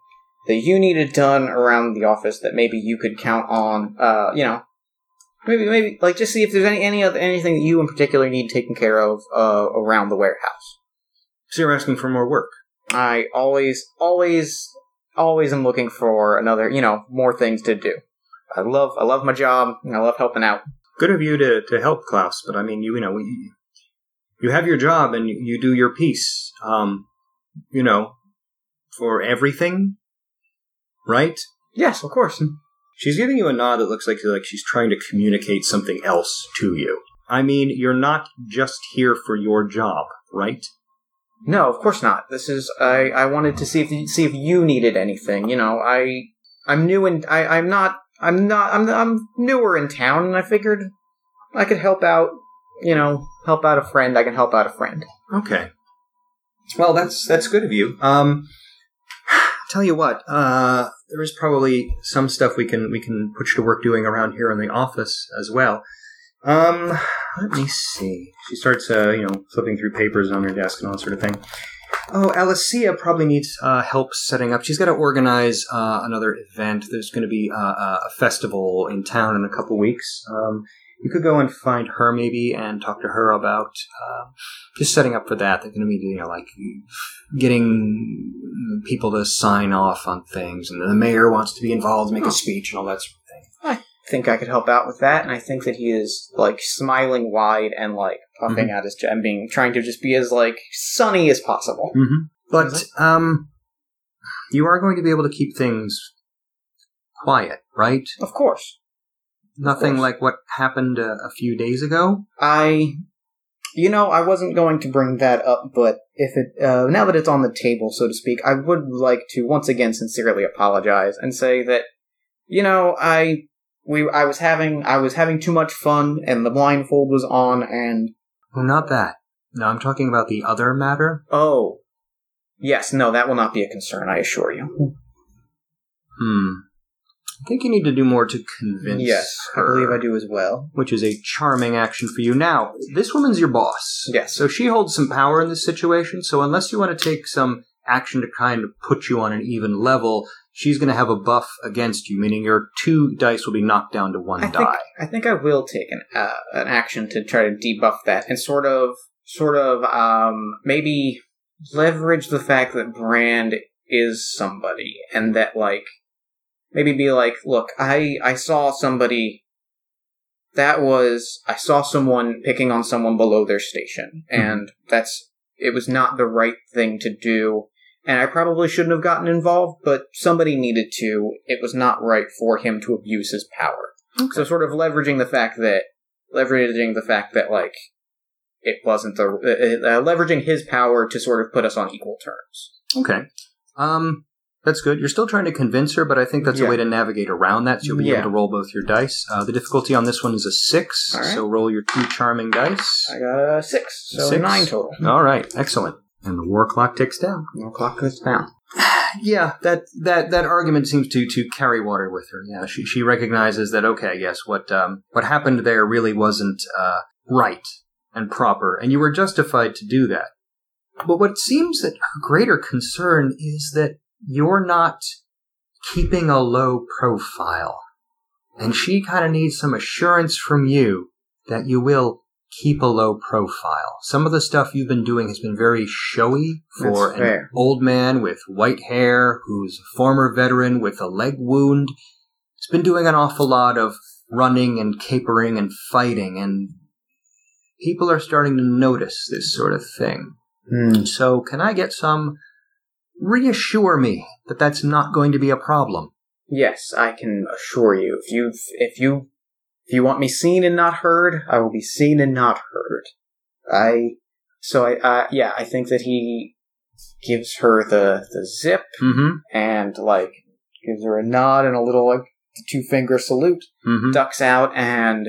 that you needed done around the office that maybe you could count on, maybe just see if there's anything that you in particular need taken care of, around the warehouse. So you're asking for more work? I always am looking for another, more things to do. I love my job, and I love helping out. Good of you to help, Klaus, but I mean, you have your job, and you do your piece, for everything, right? Yes, of course. She's giving you a nod that looks like she's trying to communicate something else to you. I mean, you're not just here for your job, right? No, of course not. This is I wanted to see if you needed anything. I'm new and I'm newer in town, and I figured I could help out a friend. I can help out a friend. Okay. Well, that's good of you. Tell you what, there is probably some stuff we can put you to work doing around here in the office as well. Let me see. She starts, flipping through papers on her desk and all that sort of thing. Oh, Alessia probably needs help setting up. She's got to organize another event. There's going to be a festival in town in a couple weeks. You could go and find her maybe and talk to her about just setting up for that. They're going to be doing, getting people to sign off on things, and the mayor wants to be involved, make a speech, and all that sort of thing. I think I could help out with that, and I think that he is smiling wide and puffing out his chest and trying to just be as sunny as possible. Mm-hmm. But you are going to be able to keep things quiet, right? Of course. Nothing like what happened a few days ago. I wasn't going to bring that up, but if it now that it's on the table, so to speak, I would like to once again sincerely apologize and say that I was having too much fun, and the blindfold was on, and... Well, not that. No, I'm talking about the other matter. Oh. Yes, no, that will not be a concern, I assure you. I think you need to do more to convince her. Yes, I believe I do as well. Which is a charming action for you. Now, this woman's your boss. Yes. So she holds some power in this situation, so unless you want to take some action to kind of put you on an even level... She's going to have a buff against you, meaning your two dice will be knocked down to one die. I think I will take an action to try to debuff that and sort of maybe leverage the fact that Brand is somebody and that maybe be like, look, I saw someone picking on someone below their station, and it was not the right thing to do. and I probably shouldn't have gotten involved, but somebody needed to. It was not right for him to abuse his power. Okay. So sort of leveraging the fact that, like, it wasn't the... leveraging his power to sort of put us on equal terms. Okay. That's good. You're still trying to convince her, but I think that's a way to navigate around that, so you'll be able to roll both your dice. The difficulty on this one is a 6, right. So roll your 2 charming dice. I got a 6, so 9 total. All right, excellent. And the war clock ticks down. War clock goes down. Yeah, that argument seems to carry water with her. Yeah, she recognizes that, okay, yes, what happened there really wasn't right and proper, and you were justified to do that. But what seems that her greater concern is that you're not keeping a low profile, and she kind of needs some assurance from you that you will keep a low profile. Some of the stuff you've been doing has been very showy for an old man with white hair who's a former veteran with a leg wound. He's been doing an awful lot of running and capering and fighting, and people are starting to notice this sort of thing. So can I get some... reassure me that that's not going to be a problem. Yes, I can assure you. If you want me seen and not heard, I will be seen and not heard. I think that he gives her the zip and, like, gives her a nod and a little, like, 2-finger salute, ducks out, and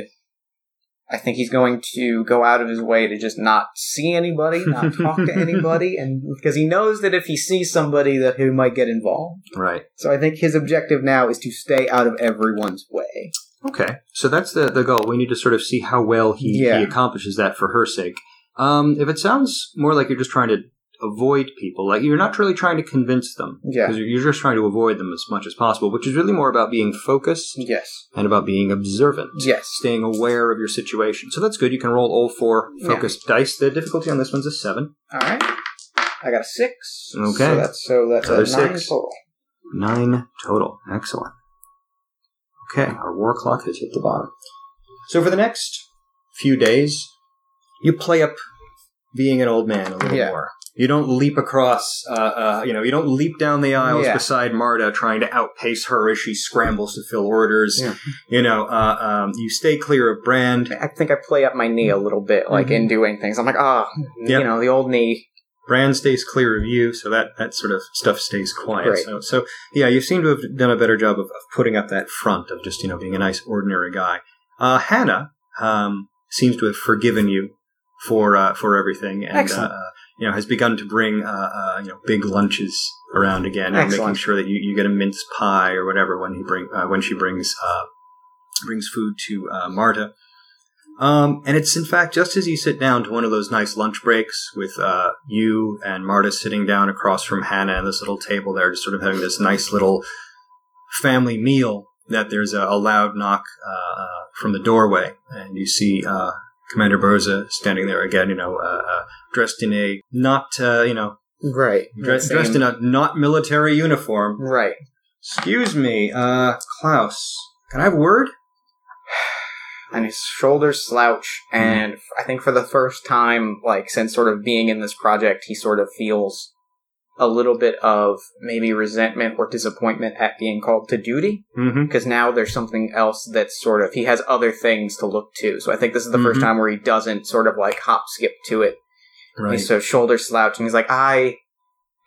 I think he's going to go out of his way to just not see anybody, not talk to anybody, and because he knows that if he sees somebody that he might get involved. Right. So I think his objective now is to stay out of everyone's way. Okay. So that's the goal. We need to sort of see how well he accomplishes that for her sake. If it sounds more like you're just trying to avoid people, like you're not really trying to convince them. Yeah. Because you're just trying to avoid them as much as possible, which is really more about being focused. Yes. And about being observant. Yes. Staying aware of your situation. So that's good. You can roll all 4 focused dice. The difficulty on this one's a 7. All right. I got a 6. Okay. So that's a 9 total. 9 total. Excellent. Okay. Our war clock has hit the bottom. So for the next few days, you play up being an old man a little more. You don't leap across, you don't leap down the aisles beside Marta trying to outpace her as she scrambles to fill orders. Yeah. You stay clear of Brand. I think I play up my knee a little bit, like in doing things. I'm like, the old knee. Brand stays clear of you, so that sort of stuff stays quiet. Right. So, you seem to have done a better job of putting up that front of just, being a nice, ordinary guy. Hannah seems to have forgiven you for everything. And, excellent. Has begun to bring, big lunches around again. Excellent. And making sure that you get a mince pie or whatever when she brings food to Marta. And it's, in fact, just as you sit down to one of those nice lunch breaks with you and Marta sitting down across from Hannah at this little table there, just sort of having this nice little family meal, that there's a loud knock from the doorway, and you see... Commander Boza standing there again, dressed in a dressed in a not military uniform. Right. Excuse me, Klaus, can I have a word? And his shoulders slouch, and I think for the first time, like, since sort of being in this project, he sort of feels a little bit of maybe resentment or disappointment at being called to duty, because now there's something else that's sort of, he has other things to look to. So I think this is the first time where he doesn't sort of like hop skip to it. Right. He's so shoulder slouching. He's like, I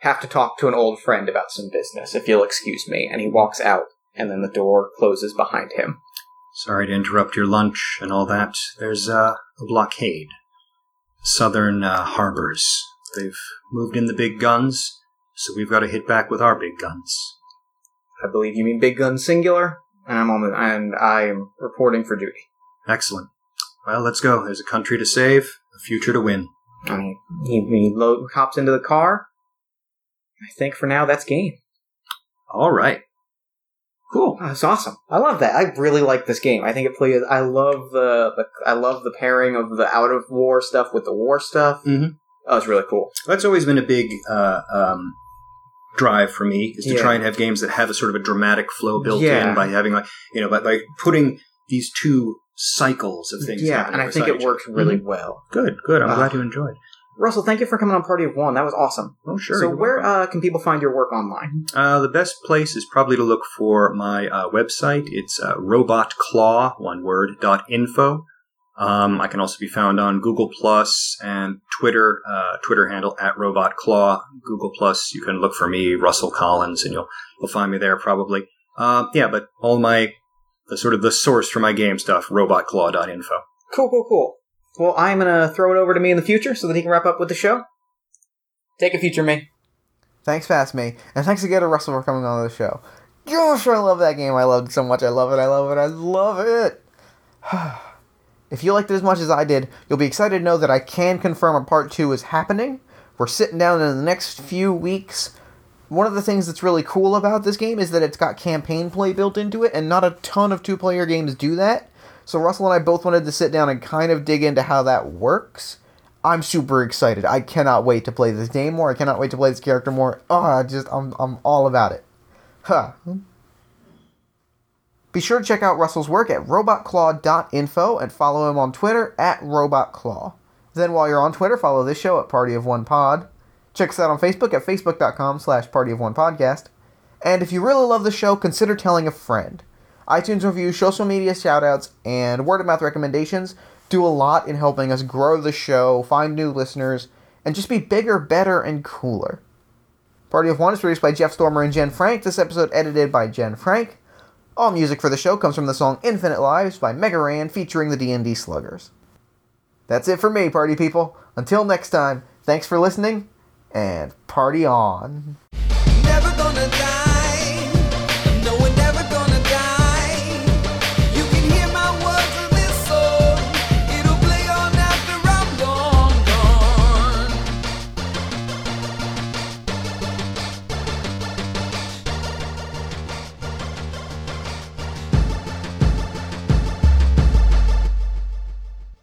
have to talk to an old friend about some business, if you'll excuse me. And he walks out, and then the door closes behind him. Sorry to interrupt your lunch and all that. There's a blockade. Southern harbors. They've moved in the big guns. So we've got to hit back with our big guns. I believe you mean big gun singular, and I'm reporting for duty. Excellent. Well, let's go. There's a country to save, a future to win. He hops into the car. I think for now that's game. All right. Cool. Oh, that's awesome. I love that. I really like this game. I think it plays. I love the pairing of the out of war stuff with the war stuff. Mm-hmm. Oh, it's really cool. That's always been a big drive for me, is to try and have games that have a sort of a dramatic flow built in by having, like, by putting these two cycles of things happening. Yeah, and I think it works really well. Good, good. I'm glad you enjoyed. Russell, thank you for coming on Party of One. That was awesome. Oh, sure. So where can people find your work online? The best place is probably to look for my website. It's robotclaw.info. I can also be found on Google Plus and Twitter, Twitter handle at robotclaw. Google Plus, you can look for me, Russell Collins, and you'll find me there probably. Yeah, but all my, the sort of the source for my game stuff, robotclaw.info. Cool. Well, I'm going to throw it over to me in the future so that he can wrap up with the show. Take a future me. Thanks, Fast Me. And thanks again to Russell for coming on the show. Gosh, I love that game. I loved it so much. I love it. If you liked it as much as I did, you'll be excited to know that I can confirm a Part 2 is happening. We're sitting down in the next few weeks. One of the things that's really cool about this game is that it's got campaign play built into it, and not a ton of two-player games do that. So Russell and I both wanted to sit down and kind of dig into how that works. I'm super excited. I cannot wait to play this game more. I cannot wait to play this character more. I'm all about it. Be sure to check out Russell's work at robotclaw.info and follow him on Twitter at robotclaw. Then while you're on Twitter, follow this show at Party of One Pod. Check us out on Facebook at facebook.com/partyofonepodcast. And if you really love the show, consider telling a friend. iTunes reviews, social media shoutouts, and word-of-mouth recommendations do a lot in helping us grow the show, find new listeners, and just be bigger, better, and cooler. Party of One is produced by Jeff Stormer and Jen Frank. This episode edited by Jen Frank. All music for the show comes from the song Infinite Lives by Megaran featuring the D&D Sluggers. That's it for me, party people. Until next time, thanks for listening, and party on. Never gonna die.